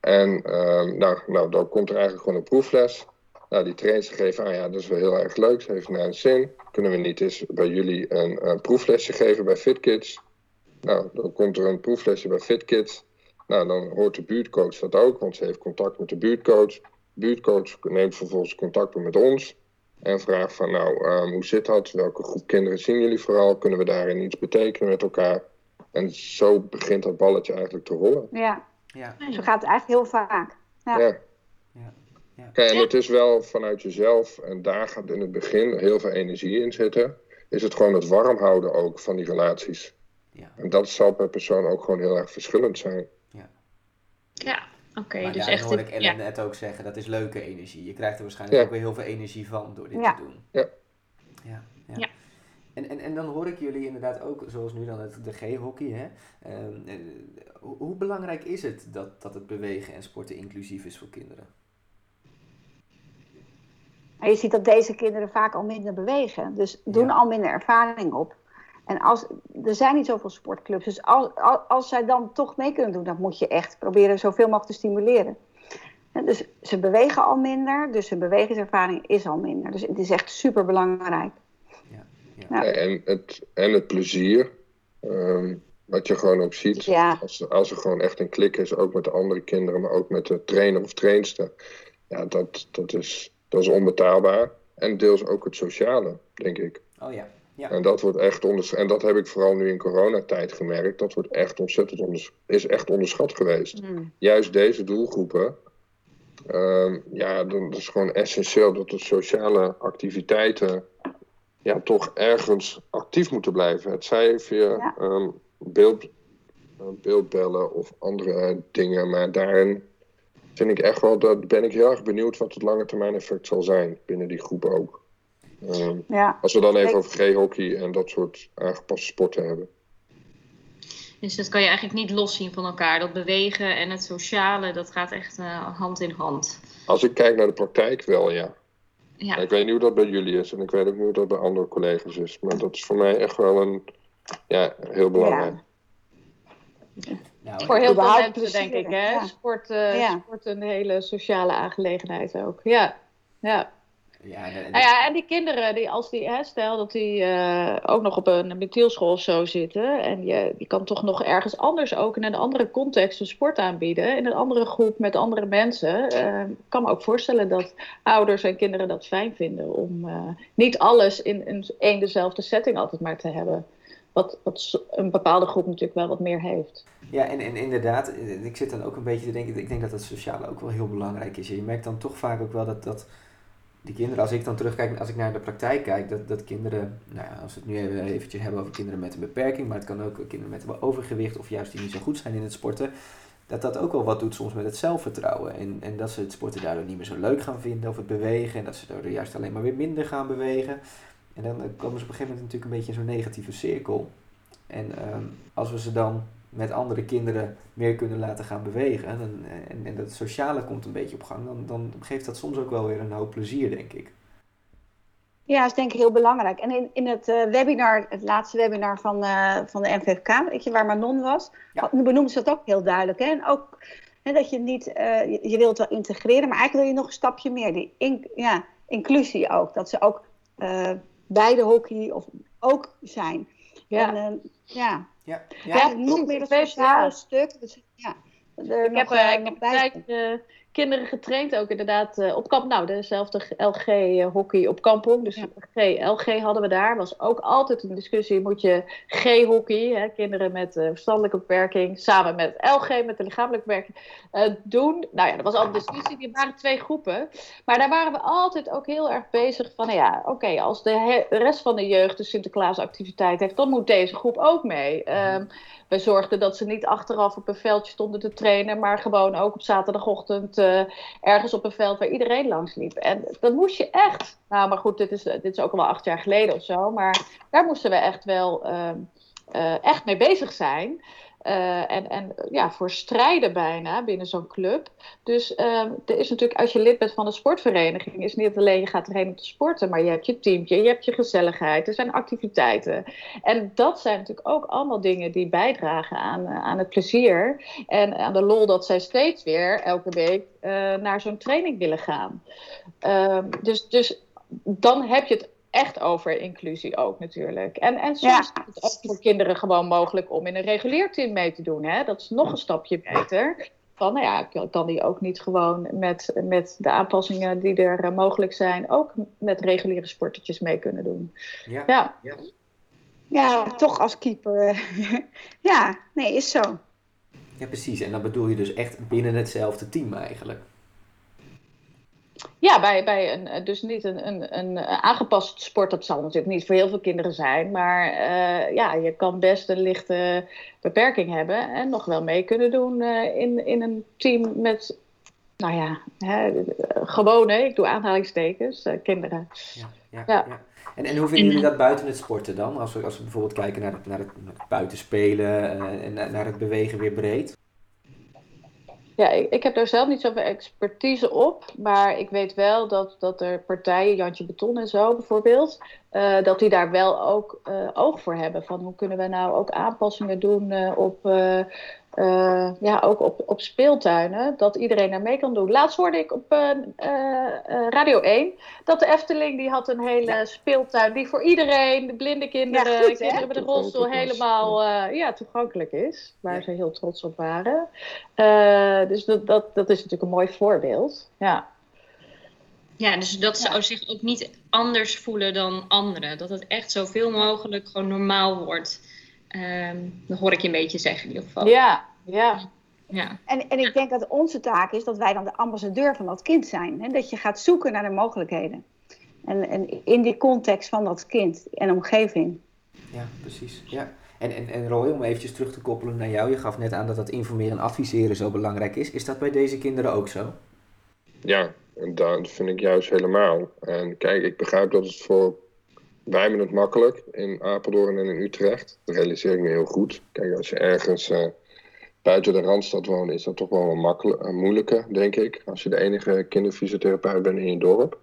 En uh, nou, nou, dan komt er eigenlijk gewoon een proefles. Nou, die trainsters geven aan, ja, dat is wel heel erg leuk. Ze heeft naar een zin. Kunnen we niet eens bij jullie een uh, proeflesje geven bij FitKids? Nou, dan komt er een proeflesje bij FitKids. Nou, dan hoort de buurtcoach dat ook, want ze heeft contact met de buurtcoach. De buurtcoach neemt vervolgens contact op met ons en vraagt van, nou, um, hoe zit dat? Welke groep kinderen zien jullie vooral? Kunnen we daarin iets betekenen met elkaar? En zo begint dat balletje eigenlijk te rollen. Ja, ja. Zo gaat het eigenlijk heel vaak. Ja. Ja. Ja. Ja. Kijk, en het is wel vanuit jezelf, en daar gaat in het begin heel veel energie in zitten, is het gewoon het warm houden ook van die relaties. Ja. En dat zal per persoon ook gewoon heel erg verschillend zijn. Ja, oké. Okay, dus echt hoor ik Ellen ja. net ook zeggen, dat is leuke energie. Je krijgt er waarschijnlijk ja. ook weer heel veel energie van door dit ja. te doen. Ja. Ja, ja. ja. En, en, en dan hoor ik jullie inderdaad ook, zoals nu dan het, de G-hockey, hè. Um, en, hoe belangrijk is het dat, dat het bewegen en sporten inclusief is voor kinderen? Je ziet dat deze kinderen vaak al minder bewegen. Dus doen ja. al minder ervaring op. En als, er zijn niet zoveel sportclubs, dus als, als, als zij dan toch mee kunnen doen, dan moet je echt proberen zoveel mogelijk te stimuleren. En dus ze bewegen al minder, dus hun bewegingservaring is al minder. Dus het is echt superbelangrijk. Ja, ja. Ja. En, het, en het plezier, um, wat je gewoon ook ziet, ja. als, als er gewoon echt een klik is, ook met de andere kinderen, maar ook met de trainer of trainster. Ja, dat, dat, is, dat is onbetaalbaar. En deels ook het sociale, denk ik. Oh ja. Ja. En dat wordt echt onders- en dat heb ik vooral nu in coronatijd gemerkt. Dat wordt echt ontzettend onders- is echt onderschat geweest. Mm. Juist deze doelgroepen. Um, ja, dat is gewoon essentieel dat de sociale activiteiten ja, toch ergens actief moeten blijven. Het zij via ja. um, beeld, uh, beeldbellen of andere dingen. Maar daarin vind ik echt wel, dat ben ik heel erg benieuwd wat het lange termijn effect zal zijn binnen die groep ook. Um, ja. Als we dan even over G-Hockey en dat soort aangepaste sporten hebben. Dus dat kan je eigenlijk niet loszien van elkaar. Dat bewegen en het sociale, dat gaat echt uh, hand in hand. Als ik kijk naar de praktijk wel, ja. ja. Ik weet niet hoe dat bij jullie is en ik weet ook niet hoe dat bij andere collega's is. Maar dat is voor mij echt wel een, ja, heel belangrijk. Ja. Nou, voor heel veel mensen, denk ik. Hè? Ja. Sport is uh, ja. een hele sociale aangelegenheid ook. Ja, ja. Ja, dat, dat... Nou ja, en die kinderen, die, als die, hè, stel dat die uh, ook nog op een metielschool of zo zitten. En je die kan toch nog ergens anders ook in een andere context een sport aanbieden. In een andere groep met andere mensen. Uh, ik kan me ook voorstellen dat ouders en kinderen dat fijn vinden. Om uh, niet alles in een, een dezelfde setting altijd maar te hebben. Wat, wat een bepaalde groep natuurlijk wel wat meer heeft. Ja, en, en inderdaad, ik zit dan ook een beetje te denken. Ik denk dat dat sociale ook wel heel belangrijk is. Je merkt dan toch vaak ook wel dat... dat die kinderen, als ik dan terugkijk, als ik naar de praktijk kijk, dat, dat kinderen, nou ja, als we het nu eventjes hebben over kinderen met een beperking, maar het kan ook kinderen met overgewicht of juist die niet zo goed zijn in het sporten, dat dat ook wel wat doet soms met het zelfvertrouwen. En, en dat ze het sporten daardoor niet meer zo leuk gaan vinden of het bewegen en dat ze daardoor juist alleen maar weer minder gaan bewegen. En dan komen ze op een gegeven moment natuurlijk een beetje in zo'n negatieve cirkel. En um, als we ze dan met andere kinderen meer kunnen laten gaan bewegen. En, en, en dat sociale komt een beetje op gang. Dan, dan geeft dat soms ook wel weer een hoop plezier, denk ik. Ja, dat is denk ik heel belangrijk. En in, in het uh, webinar, het laatste webinar van, uh, van de N V F K, weet je, waar Manon was, ja. benoemde ze dat ook heel duidelijk. Hè? En ook hè, dat je niet, uh, je, je wilt wel integreren, maar eigenlijk wil je nog een stapje meer. Die in, ja, inclusie ook. Dat ze ook uh, bij de hockey of ook zijn. Ja. En, uh, ja. Ja, ja. ja nog meer dat sociale stuk. Dus, ja, er ik, nog, heb, uh, ik heb bij uh, kinderen getraind ook inderdaad uh, op kamp. Nou, dezelfde L G-hockey op kampong. Dus ja. G L G hadden we daar. Was ook altijd een discussie. Moet je G-hockey, hè, kinderen met uh, verstandelijke beperking, samen met L G, met de lichamelijke beperking, uh, doen. Nou ja, dat was altijd een discussie. Er waren twee groepen. Maar daar waren we altijd ook heel erg bezig van, nou ja, oké, okay, als de, he- de rest van de jeugd de Sinterklaasactiviteit heeft, dan moet deze groep ook mee. Um, We zorgden dat ze niet achteraf op een veldje stonden te trainen, maar gewoon ook op zaterdagochtend uh, ergens op een veld waar iedereen langs liep. En dat moest je echt. Nou, maar goed, dit is, dit is ook al wel acht jaar geleden of zo. Maar daar moesten we echt wel uh, uh, echt mee bezig zijn. Uh, en, en ja, voor strijden bijna binnen zo'n club. Dus uh, er is natuurlijk, als je lid bent van een sportvereniging, is niet alleen je gaat erheen om te sporten, maar je hebt je teampje, je hebt je gezelligheid, er zijn activiteiten. En dat zijn natuurlijk ook allemaal dingen die bijdragen aan, uh, aan het plezier en aan de lol dat zij steeds weer elke week uh, naar zo'n training willen gaan. Uh, dus, dus dan heb je het echt over inclusie ook natuurlijk. En, en soms ja. is het ook voor kinderen gewoon mogelijk om in een regulier team mee te doen. Hè? Dat is nog een stapje beter. Van, nou ja, kan die ook niet gewoon met, met de aanpassingen die er mogelijk zijn, ook met reguliere sportertjes mee kunnen doen. Ja, ja. ja. ja toch als keeper. ja, nee, is zo. Ja, precies. En dan bedoel je dus echt binnen hetzelfde team eigenlijk. Ja, bij, bij een, dus niet een, een, een aangepast sport, dat zal natuurlijk niet voor heel veel kinderen zijn. Maar uh, ja, je kan best een lichte beperking hebben en nog wel mee kunnen doen uh, in, in een team met, nou ja, hè, gewone, ik doe aanhalingstekens, uh, kinderen. Ja, ja, ja. ja. En, en hoe vinden jullie dat buiten het sporten dan? Als we, als we bijvoorbeeld kijken naar het, naar het buitenspelen uh, en naar het bewegen weer breed? Ja, ik, ik heb daar zelf niet zoveel expertise op, maar ik weet wel dat, dat er partijen, Jantje Beton en zo bijvoorbeeld, Uh, dat die daar wel ook uh, oog voor hebben. Van hoe kunnen we nou ook aanpassingen doen uh, op, uh, uh, ja, ook op, op speeltuinen. Dat iedereen daar mee kan doen. Laatst hoorde ik op uh, uh, Radio één dat de Efteling die had een hele ja. speeltuin. Die voor iedereen, de blinde kinderen, ja, goed, kinderen met een rolstoel helemaal uh, ja, toegankelijk is. Waar ja. ze heel trots op waren. Uh, dus dat, dat, dat is natuurlijk een mooi voorbeeld. Ja. Ja, dus dat ze ja. zich ook niet anders voelen dan anderen. Dat het echt zoveel mogelijk gewoon normaal wordt. Um, dat hoor ik je een beetje zeggen in ieder geval. Ja, ja. ja. En, en ik denk dat onze taak is dat wij dan de ambassadeur van dat kind zijn. Hè? Dat je gaat zoeken naar de mogelijkheden. En, en in die context van dat kind en omgeving. Ja, precies. Ja. En, en, en Roy, om eventjes terug te koppelen naar jou. Je gaf net aan dat dat informeren en adviseren zo belangrijk is. Is dat bij deze kinderen ook zo? Ja. En dat vind ik juist helemaal. En kijk, ik begrijp dat het voor... Wij hebben het makkelijk in Apeldoorn en in Utrecht. Dat realiseer ik me heel goed. Kijk, als je ergens uh, buiten de Randstad woont... is dat toch wel een, makkelijk, een moeilijke, denk ik. Als je de enige kinderfysiotherapeut bent in je dorp.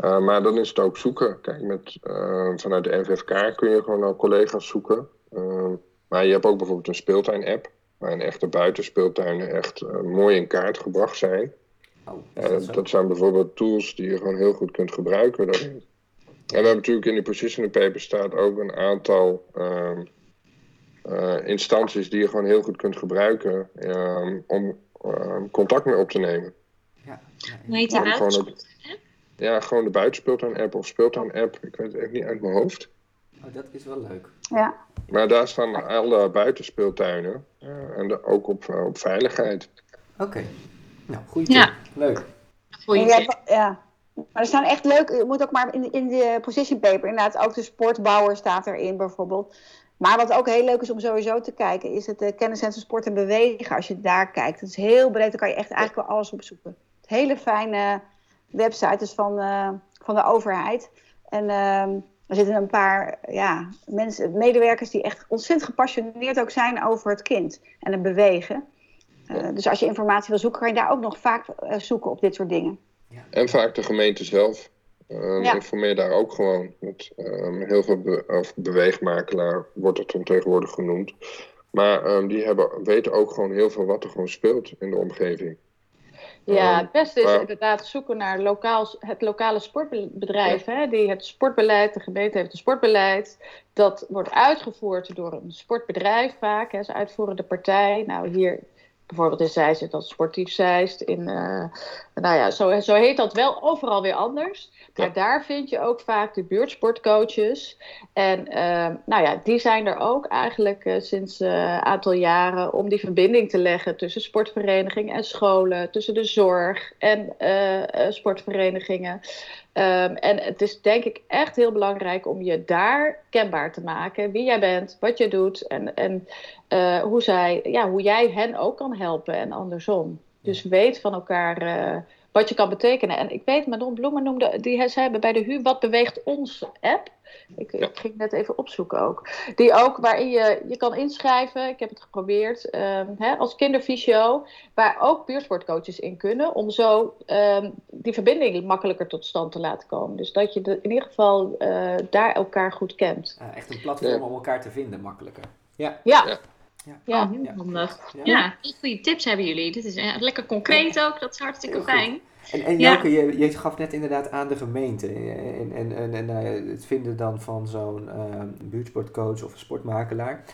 Uh, maar dan is het ook zoeken. Kijk, met, uh, vanuit de N V F K kun je gewoon al collega's zoeken. Uh, maar je hebt ook bijvoorbeeld een speeltuin-app... waarin echte buitenspeeltuinen echt uh, mooi in kaart gebracht zijn... Oh, dat, ja, dat, dat zijn bijvoorbeeld tools die je gewoon heel goed kunt gebruiken daarin. En we hebben natuurlijk in de positioning paper staat ook een aantal uh, uh, instanties die je gewoon heel goed kunt gebruiken uh, om uh, contact mee op te nemen. Ja, ja, ja. Gewoon, gewoon het, ja, gewoon de buitenspeeltuin-app of speeltuin-app. Ik weet het echt niet uit mijn hoofd. Oh, dat is wel leuk. Ja. Maar daar staan alle buitenspeeltuinen uh, en de, ook op, uh, op veiligheid. Oké. Okay. Nou, goeie tip. Ja. Leuk. Goeie tip. Ja. Maar er staan echt leuk... Je moet ook maar in, in de position paper... Inderdaad, ook de sportbouwer staat erin bijvoorbeeld. Maar wat ook heel leuk is om sowieso te kijken... is het uh, Kenniscentrum sport en bewegen. Als je daar kijkt. Dat is heel breed. Daar kan je echt eigenlijk wel alles op zoeken. Het hele fijne website is van, uh, van de overheid. En uh, er zitten een paar ja, mensen, medewerkers... die echt ontzettend gepassioneerd ook zijn over het kind. En het bewegen. Uh, dus als je informatie wil zoeken, kan je daar ook nog vaak uh, zoeken op dit soort dingen. En vaak de gemeente zelf. Uh, ja. Informeer daar ook gewoon. Het, um, heel veel be- of beweegmakelaar wordt het dan tegenwoordig genoemd. Maar um, die hebben, weten ook gewoon heel veel wat er gewoon speelt in de omgeving. Ja, um, het beste is maar... inderdaad zoeken naar lokaal, het lokale sportbedrijf. Ja. Hè, die het sportbeleid, de gemeente heeft het sportbeleid. Dat wordt uitgevoerd door een sportbedrijf vaak. Hè, ze uitvoerende partij. Nou, hier... Bijvoorbeeld in Zeist, dat sportief Zeist. In, uh, nou ja, zo, zo heet dat wel overal weer anders. Maar ja. daar vind je ook vaak de buurtsportcoaches. En uh, nou ja, die zijn er ook eigenlijk uh, sinds een uh, aantal jaren... om die verbinding te leggen tussen sportverenigingen en scholen... tussen de zorg en uh, uh, sportverenigingen. Um, en het is denk ik echt heel belangrijk om je daar kenbaar te maken. Wie jij bent, wat je doet en, en uh, hoe, zij, ja, hoe jij hen ook kan helpen en andersom. Dus weet van elkaar uh, wat je kan betekenen. En ik weet, Manon Bloemen noemde, die ze hebben bij de H U Wat Beweegt Ons app. Ik, ik ging net even opzoeken ook. Die ook, waarin je, je kan inschrijven. Ik heb het geprobeerd. Um, hè, als kinderfysio. Waar ook buurtsportcoaches in kunnen. Om zo um, die verbinding makkelijker tot stand te laten komen. Dus dat je de, in ieder geval uh, daar elkaar goed kent. Uh, echt een platform ja. om elkaar te vinden makkelijker. Ja. Ja. ja. Ja, ja. Oh, heel handig. Ja, ja goede tips hebben jullie. Dit is uh, lekker concreet ja. ook. Dat is hartstikke fijn. En, en Joke, ja. je, je gaf net inderdaad aan de gemeente en, en, en, en uh, het vinden dan van zo'n uh, buurtsportcoach of een sportmakelaar.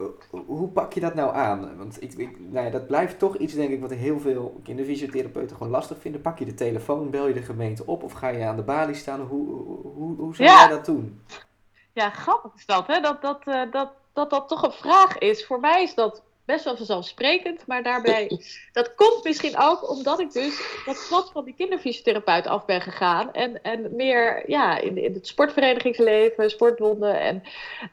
Uh, hoe pak je dat nou aan? Want ik, ik, nou ja, dat blijft toch iets, denk ik, wat heel veel kinderfysiotherapeuten gewoon lastig vinden. Pak je de telefoon, bel je de gemeente op of ga je aan de balie staan? Hoe, hoe, hoe zou ja. jij dat doen? Ja, grappig is dat, hè? Dat dat, uh, dat, dat dat toch een vraag is. Voor mij is dat... best wel vanzelfsprekend, maar daarbij... dat komt misschien ook omdat ik dus... dat plat van die kinderfysiotherapeut af ben gegaan. En, en meer ja, in, in het sportverenigingsleven, sportbonden... en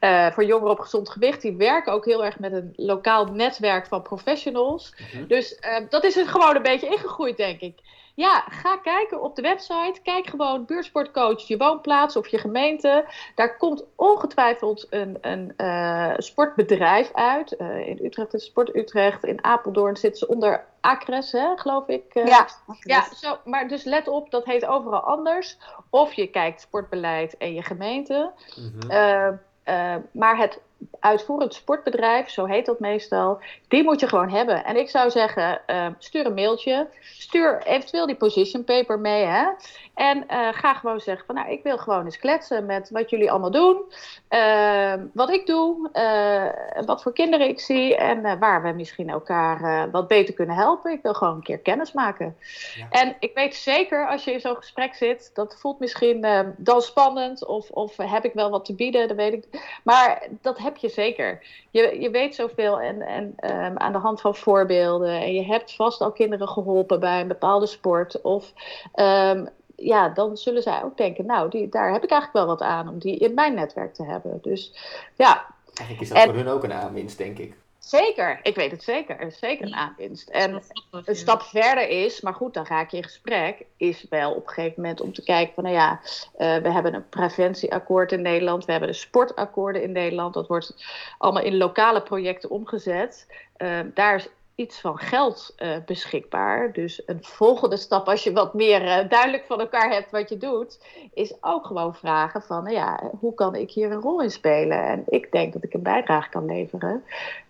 uh, voor jongeren op gezond gewicht... die werken ook heel erg met een lokaal netwerk van professionals. Mm-hmm. Dus uh, dat is er gewoon een beetje ingegroeid, denk ik. Ja, ga kijken op de website. Kijk gewoon buurtsportcoach, je woonplaats of je gemeente. Daar komt ongetwijfeld een, een uh, sportbedrijf uit. Uh, in Utrecht is Sport Utrecht. In Apeldoorn zit ze onder Acres, hè, geloof ik. Uh, ja, ja zo, maar dus let op, dat heet overal anders. Of je kijkt sportbeleid en je gemeente. Mm-hmm. Uh, uh, maar het uitvoerend sportbedrijf, zo heet dat meestal, die moet je gewoon hebben. En ik zou zeggen, uh, stuur een mailtje, stuur eventueel die position paper mee, hè? En uh, ga gewoon zeggen van, nou, ik wil gewoon eens kletsen met wat jullie allemaal doen, uh, wat ik doe, uh, wat voor kinderen ik zie en uh, waar we misschien elkaar uh, wat beter kunnen helpen. Ik wil gewoon een keer kennis maken. Ja. En ik weet zeker, als je in zo'n gesprek zit, dat voelt misschien uh, dan spannend of, of heb ik wel wat te bieden, dat weet ik. Maar dat heb je zeker. Je, je weet zoveel en, en um, aan de hand van voorbeelden. En je hebt vast al kinderen geholpen bij een bepaalde sport. Of um, ja, dan zullen zij ook denken, nou, die, daar heb ik eigenlijk wel wat aan om die in mijn netwerk te hebben. Dus ja. Eigenlijk is dat en, voor hun ook een aanwinst, denk ik. Zeker, ik weet het zeker. Er is zeker een aanwinst. En een stap verder is, maar goed, dan raak je in gesprek, is wel op een gegeven moment om te kijken van, nou ja, uh, we hebben een preventieakkoord in Nederland, we hebben de sportakkoorden in Nederland, dat wordt allemaal in lokale projecten omgezet. Uh, daar is iets van geld uh, beschikbaar. Dus een volgende stap, als je wat meer uh, duidelijk van elkaar hebt wat je doet, is ook gewoon vragen van, nou ja, hoe kan ik hier een rol in spelen? En ik denk dat ik een bijdrage kan leveren.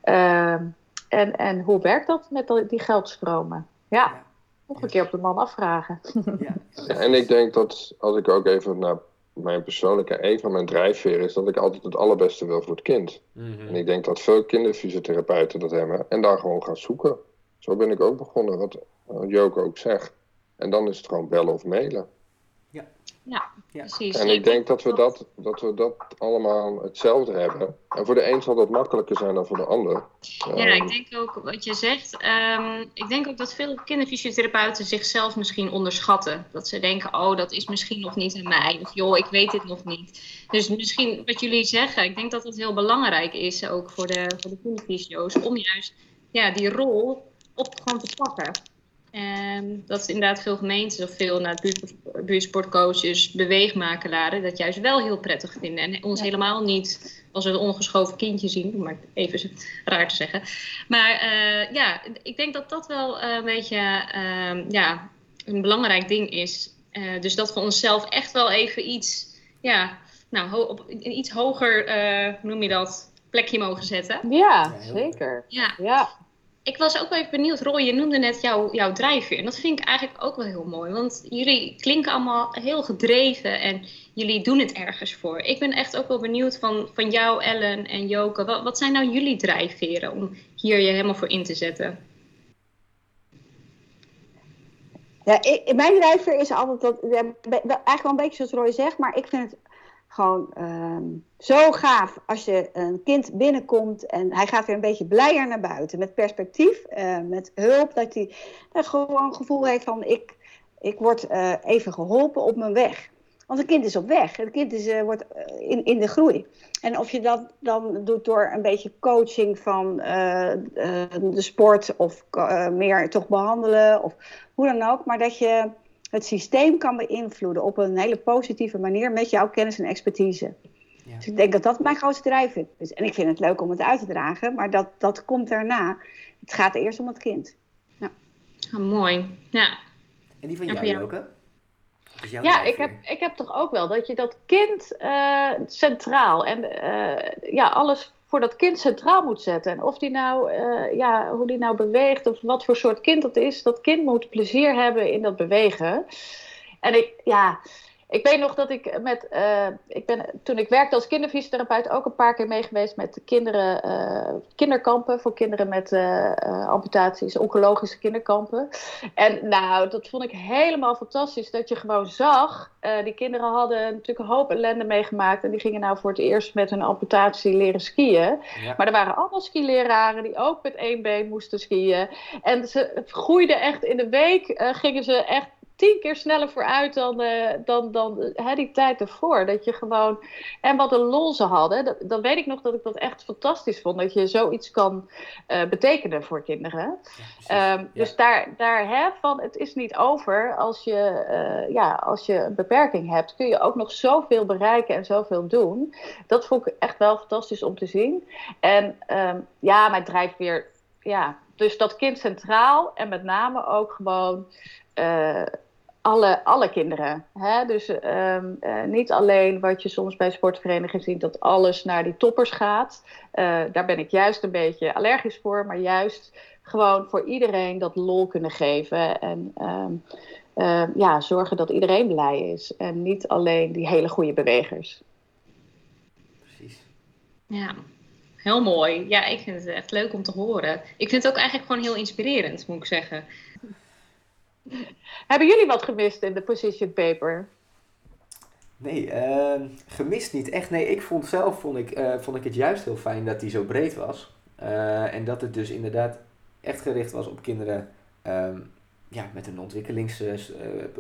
Uh, en, en hoe werkt dat met die geldstromen? Ja, ja. Nog een keer op de man afvragen. Ja. En ik denk dat, als ik ook even naar mijn persoonlijke, een van mijn drijfveren is dat ik altijd het allerbeste wil voor het kind. Mm-hmm. En ik denk dat veel kinderfysiotherapeuten dat hebben en daar gewoon gaan zoeken. Zo ben ik ook begonnen, wat Joke ook zegt. En dan is het gewoon bellen of mailen. Ja, ja, ja. Precies. En ik denk dat we dat, dat we dat allemaal hetzelfde hebben. En voor de een zal dat makkelijker zijn dan voor de ander. Ja, um, ik denk ook wat je zegt. Um, ik denk ook dat veel kinderfysiotherapeuten zichzelf misschien onderschatten. Dat ze denken, oh, dat is misschien nog niet aan mij. Of joh, ik weet dit nog niet. Dus misschien wat jullie zeggen. Ik denk dat dat heel belangrijk is ook voor de, voor de kinderfysio's. Om juist ja, die rol op gewoon te pakken. En dat is inderdaad veel gemeentes of veel nou, buurtsportcoaches, beweegmakelaren, dat juist wel heel prettig vinden. En ons ja. helemaal niet als we een ongeschoven kindje zien, maar even raar te zeggen. Maar uh, ja, ik denk dat dat wel uh, een beetje uh, ja, een belangrijk ding is. Uh, dus dat we onszelf echt wel even iets, ja, nou, ho- op een iets hoger, uh, hoe noem je dat, plekje mogen zetten. Ja, zeker. Ja, ja. Ik was ook wel even benieuwd, Roy, je noemde net jouw, jouw drijfveer. En dat vind ik eigenlijk ook wel heel mooi. Want jullie klinken allemaal heel gedreven en jullie doen het ergens voor. Ik ben echt ook wel benieuwd van, van jou, Ellen en Joke. Wat, wat zijn nou jullie drijfveren om hier je helemaal voor in te zetten? Ja, ik, mijn drijfveer is altijd dat, eigenlijk wel een beetje zoals Roy zegt, maar ik vind het gewoon um, zo gaaf als je een kind binnenkomt en hij gaat weer een beetje blijer naar buiten. Met perspectief, uh, met hulp. Dat hij uh, gewoon het gevoel heeft van ik, ik word uh, even geholpen op mijn weg. Want een kind is op weg. Het kind is, uh, wordt uh, in, in de groei. En of je dat dan doet door een beetje coaching van uh, uh, de sport of uh, meer toch behandelen of hoe dan ook. Maar dat je het systeem kan beïnvloeden op een hele positieve manier met jouw kennis en expertise. Ja. Dus ik denk dat dat mijn grootste drijfveer is. En ik vind het leuk om het uit te dragen, maar dat, dat komt daarna. Het gaat eerst om het kind. Ja. Oh, mooi. Ja. En die van jou, jou. Joke? Ja, drijfveer? ik heb, ik heb toch ook wel dat je dat kind uh, centraal en uh, ja, alles voor dat kind centraal moet zetten. En of die nou, uh, ja, hoe die nou beweegt of wat voor soort kind dat is. Dat kind moet plezier hebben in dat bewegen. En ik, ja, ik weet nog dat ik met, uh, ik ben toen ik werkte als kinderfysiotherapeut ook een paar keer mee geweest met kinderen, uh, kinderkampen voor kinderen met uh, amputaties, oncologische kinderkampen. En nou, dat vond ik helemaal fantastisch dat je gewoon zag. Uh, die kinderen hadden natuurlijk een hoop ellende meegemaakt. En die gingen nou voor het eerst met hun amputatie leren skiën. Ja. Maar er waren allemaal skileraren die ook met één been moesten skiën. En ze groeiden echt in de week. Uh, gingen ze echt tien keer sneller vooruit dan, uh, dan, dan hè, die tijd ervoor. Dat je gewoon... En wat een lol ze hadden. Dat, dan weet ik nog dat ik dat echt fantastisch vond. Dat je zoiets kan uh, betekenen voor kinderen. Ja, um, ja. Dus daar, daar hè, van het is niet over. Als je, uh, ja, als je een beperking hebt, kun je ook nog zoveel bereiken en zoveel doen. Dat vond ik echt wel fantastisch om te zien. En um, ja, mijn drijfveer... Ja, dus dat kind centraal en met name ook gewoon... Uh, Alle, alle kinderen. Hè? Dus um, uh, niet alleen wat je soms bij sportverenigingen ziet, dat alles naar die toppers gaat. Uh, daar ben ik juist een beetje allergisch voor. Maar juist gewoon voor iedereen dat lol kunnen geven. En um, uh, ja, zorgen dat iedereen blij is. En niet alleen die hele goede bewegers. Precies. Ja, heel mooi. Ja, ik vind het echt leuk om te horen. Ik vind het ook eigenlijk gewoon heel inspirerend, moet ik zeggen. Hebben jullie wat gemist in de position paper? Nee, uh, gemist niet. Echt, nee. Ik vond zelf vond ik, uh, vond ik het juist heel fijn dat die zo breed was. Uh, en dat het dus inderdaad echt gericht was op kinderen um, ja, met een ontwikkelings, uh,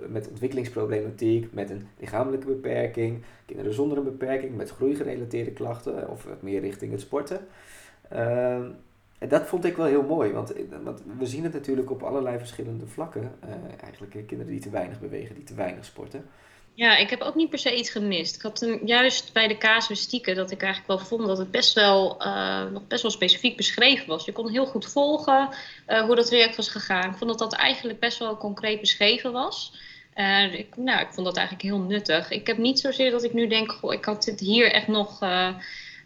met ontwikkelingsproblematiek, met een lichamelijke beperking, kinderen zonder een beperking, met groeigerelateerde klachten of meer richting het sporten. Uh, En dat vond ik wel heel mooi, want, want we zien het natuurlijk op allerlei verschillende vlakken. Uh, eigenlijk kinderen die te weinig bewegen, die te weinig sporten. Ja, ik heb ook niet per se iets gemist. Ik had hem juist bij de casuïstieken dat ik eigenlijk wel vond dat het best wel, uh, nog best wel specifiek beschreven was. Je kon heel goed volgen uh, hoe dat traject was gegaan. Ik vond dat dat eigenlijk best wel concreet beschreven was. Uh, ik, nou, ik vond dat eigenlijk heel nuttig. Ik heb niet zozeer dat ik nu denk, goh, ik had dit hier echt nog... Uh,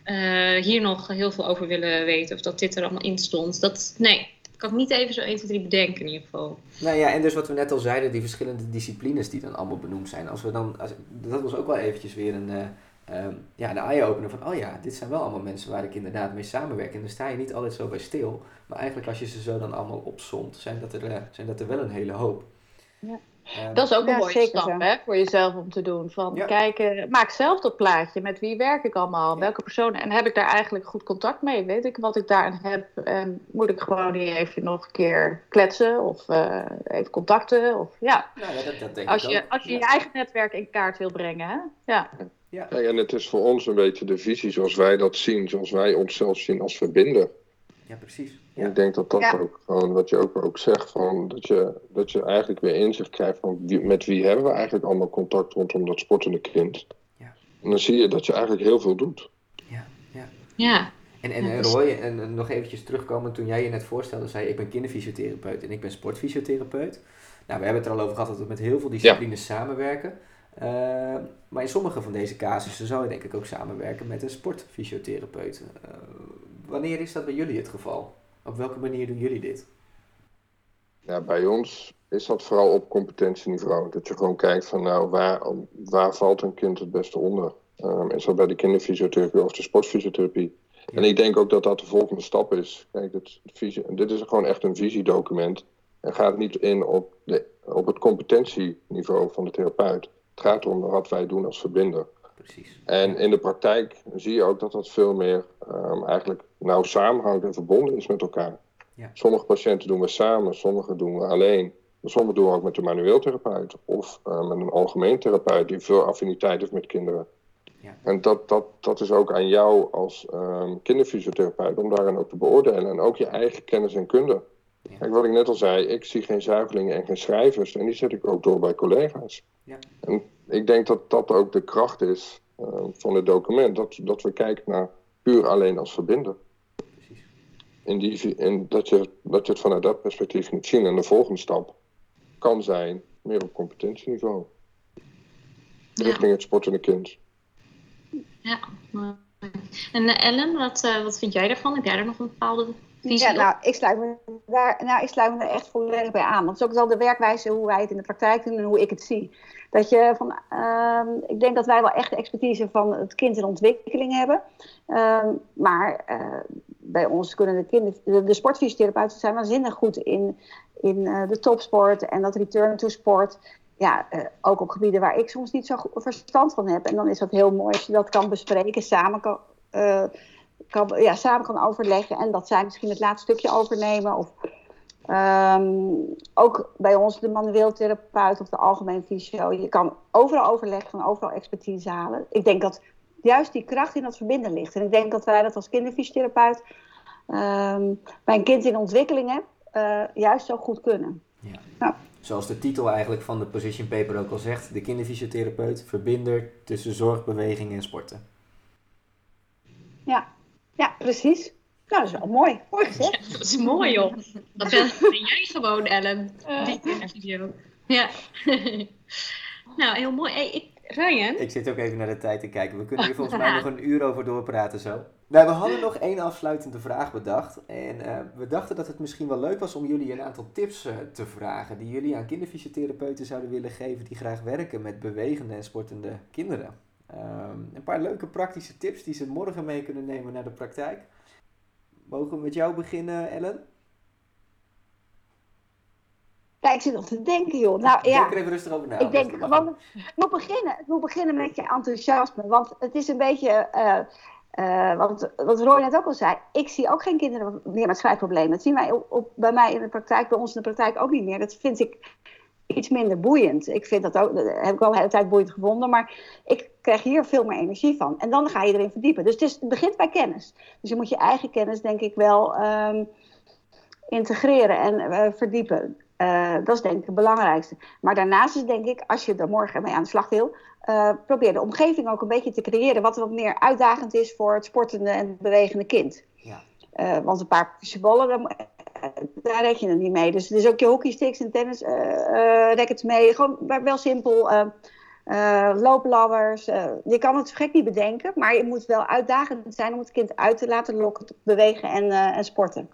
Uh, hier nog heel veel over willen weten. Of dat dit er allemaal in stond. Dat, nee, ik kan niet even zo één, twee, drie bedenken in ieder geval. Nou ja, en dus wat we net al zeiden. Die verschillende disciplines die dan allemaal benoemd zijn. Als we dan, als, dat was ook wel eventjes weer een, uh, um, ja, een eye-opener. Van, oh ja, dit zijn wel allemaal mensen waar ik inderdaad mee samenwerk. En dan sta je niet altijd zo bij stil. Maar eigenlijk als je ze zo dan allemaal opzomt. Zijn dat er, uh, zijn dat er wel een hele hoop. Ja. Um, dat is ook een ja, mooie stap hè, voor jezelf om te doen. Van ja. Kijken, maak zelf dat plaatje. Met wie werk ik allemaal? Ja. Welke personen? En heb ik daar eigenlijk goed contact mee? Weet ik wat ik daarin heb? En moet ik gewoon niet even nog een keer kletsen? Of uh, even contacten? Of, ja. Nou, ja, dat, dat denk als, ik je, als je ja. je eigen netwerk in kaart wil brengen. Hè? Ja. Ja. Hey, en het is voor ons een beetje de visie zoals wij dat zien. Zoals wij onszelf zien als verbinder. Ja, precies. Ja. Ik denk dat dat ja. ook gewoon, wat je ook, ook zegt, van dat, je, dat je eigenlijk weer inzicht krijgt van wie, met wie hebben we eigenlijk allemaal contact rondom dat sportende kind. Ja. En dan zie je dat je eigenlijk heel veel doet. Ja, ja. ja. En, en ja, Roy, en, en nog eventjes terugkomen, toen jij je net voorstelde, zei ik ben kinderfysiotherapeut en ik ben sportfysiotherapeut. Nou, we hebben het er al over gehad dat we met heel veel disciplines ja. samenwerken. Uh, maar in sommige van deze casussen zou je denk ik ook samenwerken met een sportfysiotherapeut. Uh, Wanneer is dat bij jullie het geval? Op welke manier doen jullie dit? Ja, bij ons is dat vooral op competentieniveau. Dat je gewoon kijkt van nou, waar, waar valt een kind het beste onder? Um, is dat bij de kinderfysiotherapie of de sportfysiotherapie? Ja. En ik denk ook dat dat de volgende stap is. Kijk, dit, dit is gewoon echt een visiedocument. En gaat niet in op, de, op het competentieniveau van de therapeut. Het gaat om wat wij doen als verbinder. Precies. En in de praktijk zie je ook dat dat veel meer um, eigenlijk nauw samenhangt en verbonden is met elkaar. Ja. Sommige patiënten doen we samen, sommige doen we alleen. Sommige doen we ook met een manueel therapeut of uh, met een algemeen therapeut die veel affiniteit heeft met kinderen. Ja. En dat, dat, dat is ook aan jou als um, kinderfysiotherapeut om daarin ook te beoordelen. En ook je eigen kennis en kunde. Ja. Kijk, wat ik net al zei, ik zie geen zuigelingen en geen schrijvers. En die zet ik ook door bij collega's. Ja. En ik denk dat dat ook de kracht is uh, van het document. Dat, dat we kijken naar puur alleen als verbinder. Precies. In die, in dat, je, dat je het vanuit dat perspectief moet zien. En de volgende stap kan zijn meer op competentieniveau. Ja. Richting het sportende kind. Ja. En uh, Ellen, wat, uh, wat vind jij daarvan? Heb jij daar nog een bepaalde... Ja, nou ik, sluit me daar, nou, ik sluit me daar echt volledig bij aan. Want het is ook wel de werkwijze hoe wij het in de praktijk doen en hoe ik het zie. Dat je van, uh, ik denk dat wij wel echt de expertise van het kind in ontwikkeling hebben. Uh, maar uh, bij ons kunnen de, kinder, de, de sportfysiotherapeuten zijn waanzinnig goed in, in uh, de topsport en dat return to sport. Ja, uh, ook op gebieden waar ik soms niet zo goed verstand van heb. En dan is dat heel mooi als je dat kan bespreken, samen kan... Uh, Kan, ja, samen kan overleggen en dat zij misschien het laatste stukje overnemen. Of Um, ook bij ons de manueel therapeut of de algemeen fysio. Je kan overal overleg van overal expertise halen. Ik denk dat juist die kracht in dat verbinden ligt. En ik denk dat wij dat als kinderfysiotherapeut um, bij een kind in ontwikkeling uh, juist zo goed kunnen. Ja. Nou. Zoals de titel eigenlijk van de position paper ook al zegt, de kinderfysiotherapeut, verbinder tussen zorg, beweging en sporten. Ja, ja precies. Nou, dat is wel mooi. Mooi gezegd. Ja, dat is mooi, joh. Dat ben jij gewoon, Ellen. Uh. Die video. Ja. Nou, heel mooi. Hey, ik, Ryan? Ik zit ook even naar de tijd te kijken. We kunnen hier volgens mij nog een uur over doorpraten zo. Nou, we hadden nog één afsluitende vraag bedacht. En uh, we dachten dat het misschien wel leuk was om jullie een aantal tips uh, te vragen. Die jullie aan kinderfysiotherapeuten zouden willen geven die graag werken met bewegende en sportende kinderen. Um, een paar leuke praktische tips die ze morgen mee kunnen nemen naar de praktijk. Mogen we met jou beginnen, Ellen? Ja, ik zit nog te denken, joh. Nou, ja. Denk er even rustig over na. Ik denk, want het moet beginnen, het moet beginnen met je enthousiasme. Want het is een beetje, uh, uh, want, wat Roy net ook al zei, ik zie ook geen kinderen meer met schrijfproblemen. Dat zien wij op, op, bij mij in de praktijk, bij ons in de praktijk ook niet meer. Dat vind ik iets minder boeiend. Ik vind dat ook, dat heb ik wel de hele tijd boeiend gevonden, maar ik krijg hier veel meer energie van. En dan ga je erin verdiepen. Dus het, is, het begint bij kennis. Dus je moet je eigen kennis, denk ik, wel um, integreren en uh, verdiepen. Uh, dat is denk ik het belangrijkste. Maar daarnaast is denk ik, als je er morgen mee aan de slag wil, uh, probeer de omgeving ook een beetje te creëren wat wat meer uitdagend is voor het sportende en bewegende kind. Ja. Uh, want een paar symbolen, daar red je het niet mee. Dus, dus ook je hockeysticks en tennisrackets uh, uh, mee. Gewoon maar wel simpel. Uh, uh, looplabbers. Uh, je kan het gek niet bedenken. Maar je moet wel uitdagend zijn om het kind uit te laten lokken, te bewegen en, uh, en sporten.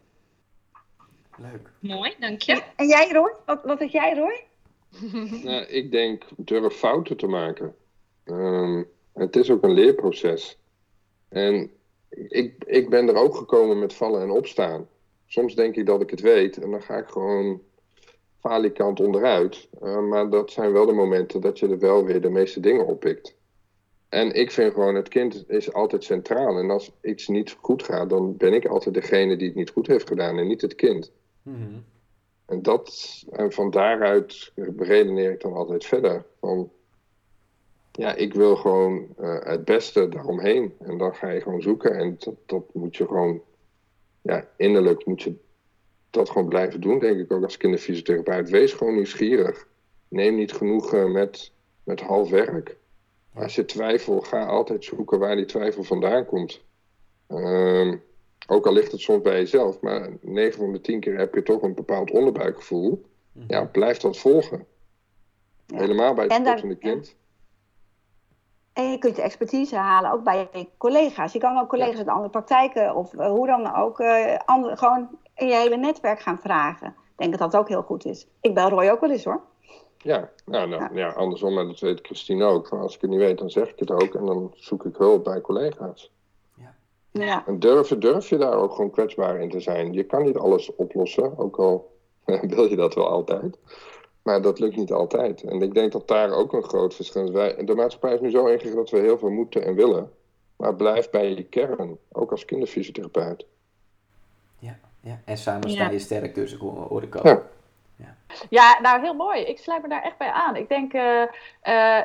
Leuk. Mooi, dank je. En jij, Roy? Wat, wat had jij, Roy? Nou, ik denk, durf fouten te maken. Um, het is ook een leerproces. En ik, ik ben er ook gekomen met vallen en opstaan. Soms denk ik dat ik het weet en dan ga ik gewoon falikant onderuit. Uh, maar dat zijn wel de momenten dat je er wel weer de meeste dingen oppikt. En ik vind gewoon, het kind is altijd centraal. En als iets niet goed gaat, dan ben ik altijd degene die het niet goed heeft gedaan en niet het kind. Mm-hmm. En, dat, en van daaruit beredeneer ik dan altijd verder. Van, ja, ik wil gewoon uh, het beste daaromheen. En dan ga je gewoon zoeken en dat, dat moet je gewoon... Ja, innerlijk moet je dat gewoon blijven doen, denk ik ook als kinderfysiotherapeut. Wees gewoon nieuwsgierig. Neem niet genoegen met, met half werk. Als je twijfelt, ga altijd zoeken waar die twijfel vandaan komt. Um, ook al ligt het soms bij jezelf, maar negen van de tien keer heb je toch een bepaald onderbuikgevoel. Ja, blijf dat volgen. Ja. Helemaal bij het sportende kind. En je kunt je expertise halen, ook bij je collega's. Je kan ook collega's uit andere praktijken of uh, hoe dan ook, uh, andere, gewoon in je hele netwerk gaan vragen. Ik denk dat dat ook heel goed is. Ik bel Roy ook wel eens, hoor. Ja, nou, nou, ja. ja andersom, maar dat weet Christine ook. Als ik het niet weet, dan zeg ik het ook en dan zoek ik hulp bij collega's. Ja. Ja. En durf, durf je daar ook gewoon kwetsbaar in te zijn. Je kan niet alles oplossen, ook al wil je dat wel altijd. Maar dat lukt niet altijd. En ik denk dat daar ook een groot verschil is. Wij, de maatschappij is nu zo ingericht dat we heel veel moeten en willen. Maar blijf bij je kern. Ook als kinderfysiotherapeut. Ja, ja. En samen sta je ja. sterk dus, hoor ik ook. Ja. Ja. ja, nou heel mooi. Ik sluit me daar echt bij aan. Ik denk, uh, uh,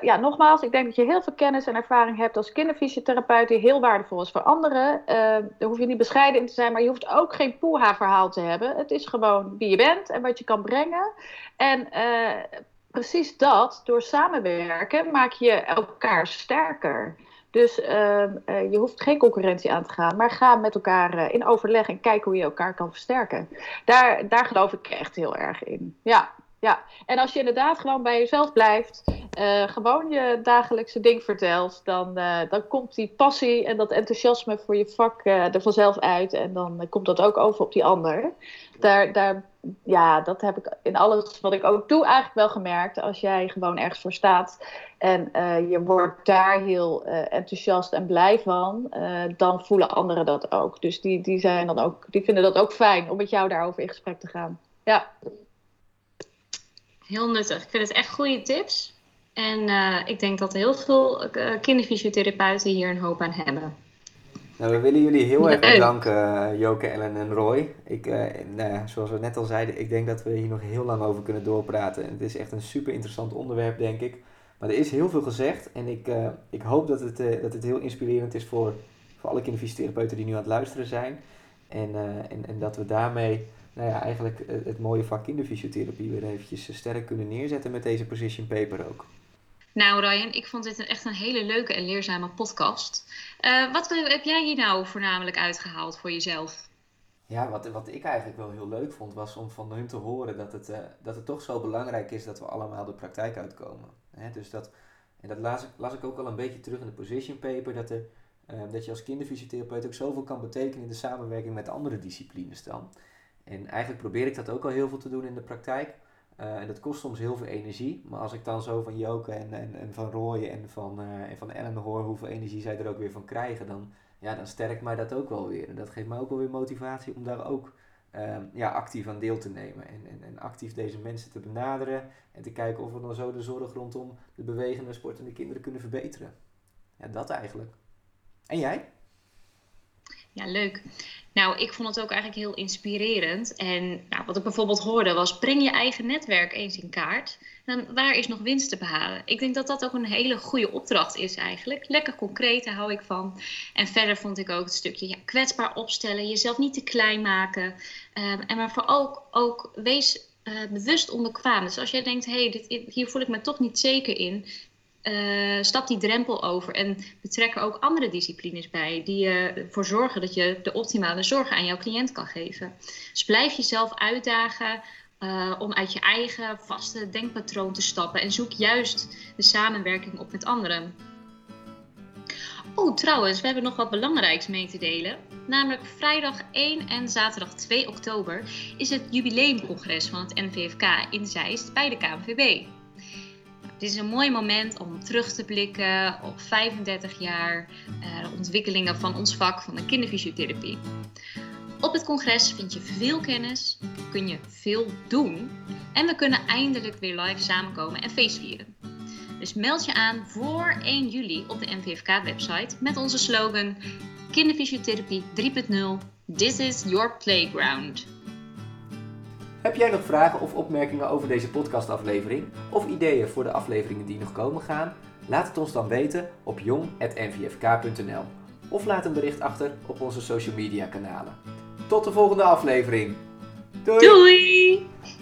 ja nogmaals, ik denk dat je heel veel kennis en ervaring hebt als kinderfysiotherapeut die heel waardevol is voor anderen. Uh, daar hoef je niet bescheiden in te zijn, maar je hoeft ook geen poeha-verhaal te hebben. Het is gewoon wie je bent en wat je kan brengen. En uh, precies dat, door samenwerken maak je elkaar sterker. Dus uh, uh, je hoeft geen concurrentie aan te gaan, maar ga met elkaar uh, in overleg en kijk hoe je elkaar kan versterken. Daar, daar geloof ik echt heel erg in. Ja, ja. En als je inderdaad gewoon bij jezelf blijft, uh, gewoon je dagelijkse ding vertelt, dan, uh, dan komt die passie en dat enthousiasme voor je vak uh, er vanzelf uit. En dan uh, komt dat ook over op die ander. Daar, daar, ja, dat heb ik in alles wat ik ook doe eigenlijk wel gemerkt. Als jij gewoon ergens voor staat en uh, je wordt daar heel uh, enthousiast en blij van, uh, dan voelen anderen dat ook. Dus die, die, zijn dan ook, die vinden dat ook fijn om met jou daarover in gesprek te gaan. Ja. Heel nuttig. Ik vind het echt goede tips. En uh, ik denk dat heel veel kinderfysiotherapeuten hier een hoop aan hebben. Nou, we willen jullie heel erg bedanken, Joke, Ellen en Roy. Ik, uh, nou ja, zoals we net al zeiden, ik denk dat we hier nog heel lang over kunnen doorpraten. En het is echt een super interessant onderwerp, denk ik. Maar er is heel veel gezegd en ik, uh, ik hoop dat het, uh, dat het heel inspirerend is voor, voor alle kinderfysiotherapeuten die nu aan het luisteren zijn. En, uh, en, en dat we daarmee nou ja, eigenlijk het, het mooie vak kinderfysiotherapie weer eventjes sterk kunnen neerzetten met deze position paper ook. Nou Ryan, ik vond dit een, echt een hele leuke en leerzame podcast. Uh, wat heb jij hier nou voornamelijk uitgehaald voor jezelf? Ja, wat, wat ik eigenlijk wel heel leuk vond was om van hun te horen dat het, uh, dat het toch zo belangrijk is dat we allemaal de praktijk uitkomen. He, dus dat, en dat las ik, las ik ook al een beetje terug in de position paper, dat, er, uh, dat je als kinderfysiotherapeut ook zoveel kan betekenen in de samenwerking met andere disciplines dan. En eigenlijk probeer ik dat ook al heel veel te doen in de praktijk. Uh, en dat kost soms heel veel energie. Maar als ik dan zo van Joke en, en, en van Roy en van, uh, en van Ellen hoor hoeveel energie zij er ook weer van krijgen, dan, ja, dan sterkt mij dat ook wel weer. En dat geeft mij ook wel weer motivatie om daar ook uh, ja, actief aan deel te nemen. En, en, en actief deze mensen te benaderen. En te kijken of we dan zo de zorg rondom de bewegende sport en de kinderen kunnen verbeteren. Ja, dat eigenlijk. En jij? Ja, leuk. Nou, ik vond het ook eigenlijk heel inspirerend. En nou, wat ik bijvoorbeeld hoorde was, breng je eigen netwerk eens in kaart. Dan, waar is nog winst te behalen? Ik denk dat dat ook een hele goede opdracht is eigenlijk. Lekker concreet, daar hou ik van. En verder vond ik ook het stukje ja, kwetsbaar opstellen, jezelf niet te klein maken. Um, en maar vooral ook, ook wees uh, bewust onbekwaam. Dus als jij denkt, hey, dit, hier voel ik me toch niet zeker in. Uh, stap die drempel over en betrek er ook andere disciplines bij die ervoor uh, zorgen dat je de optimale zorg aan jouw cliënt kan geven. Dus blijf jezelf uitdagen uh, om uit je eigen vaste denkpatroon te stappen en zoek juist de samenwerking op met anderen. Oh, trouwens, we hebben nog wat belangrijks mee te delen. Namelijk vrijdag één en zaterdag twee oktober is het jubileumcongres van het N V F K in Zeist bij de K N V B. Dit is een mooi moment om terug te blikken op vijfendertig jaar eh, ontwikkelingen van ons vak van de kinderfysiotherapie. Op het congres vind je veel kennis, kun je veel doen en we kunnen eindelijk weer live samenkomen en feestvieren. Dus meld je aan voor één juli op de N V F K-website met onze slogan Kinderfysiotherapie drie punt nul, this is your playground. Heb jij nog vragen of opmerkingen over deze podcastaflevering of ideeën voor de afleveringen die nog komen gaan? Laat het ons dan weten op jong apenstaartje n v f k punt n l of laat een bericht achter op onze social media kanalen. Tot de volgende aflevering. Doei! Doei!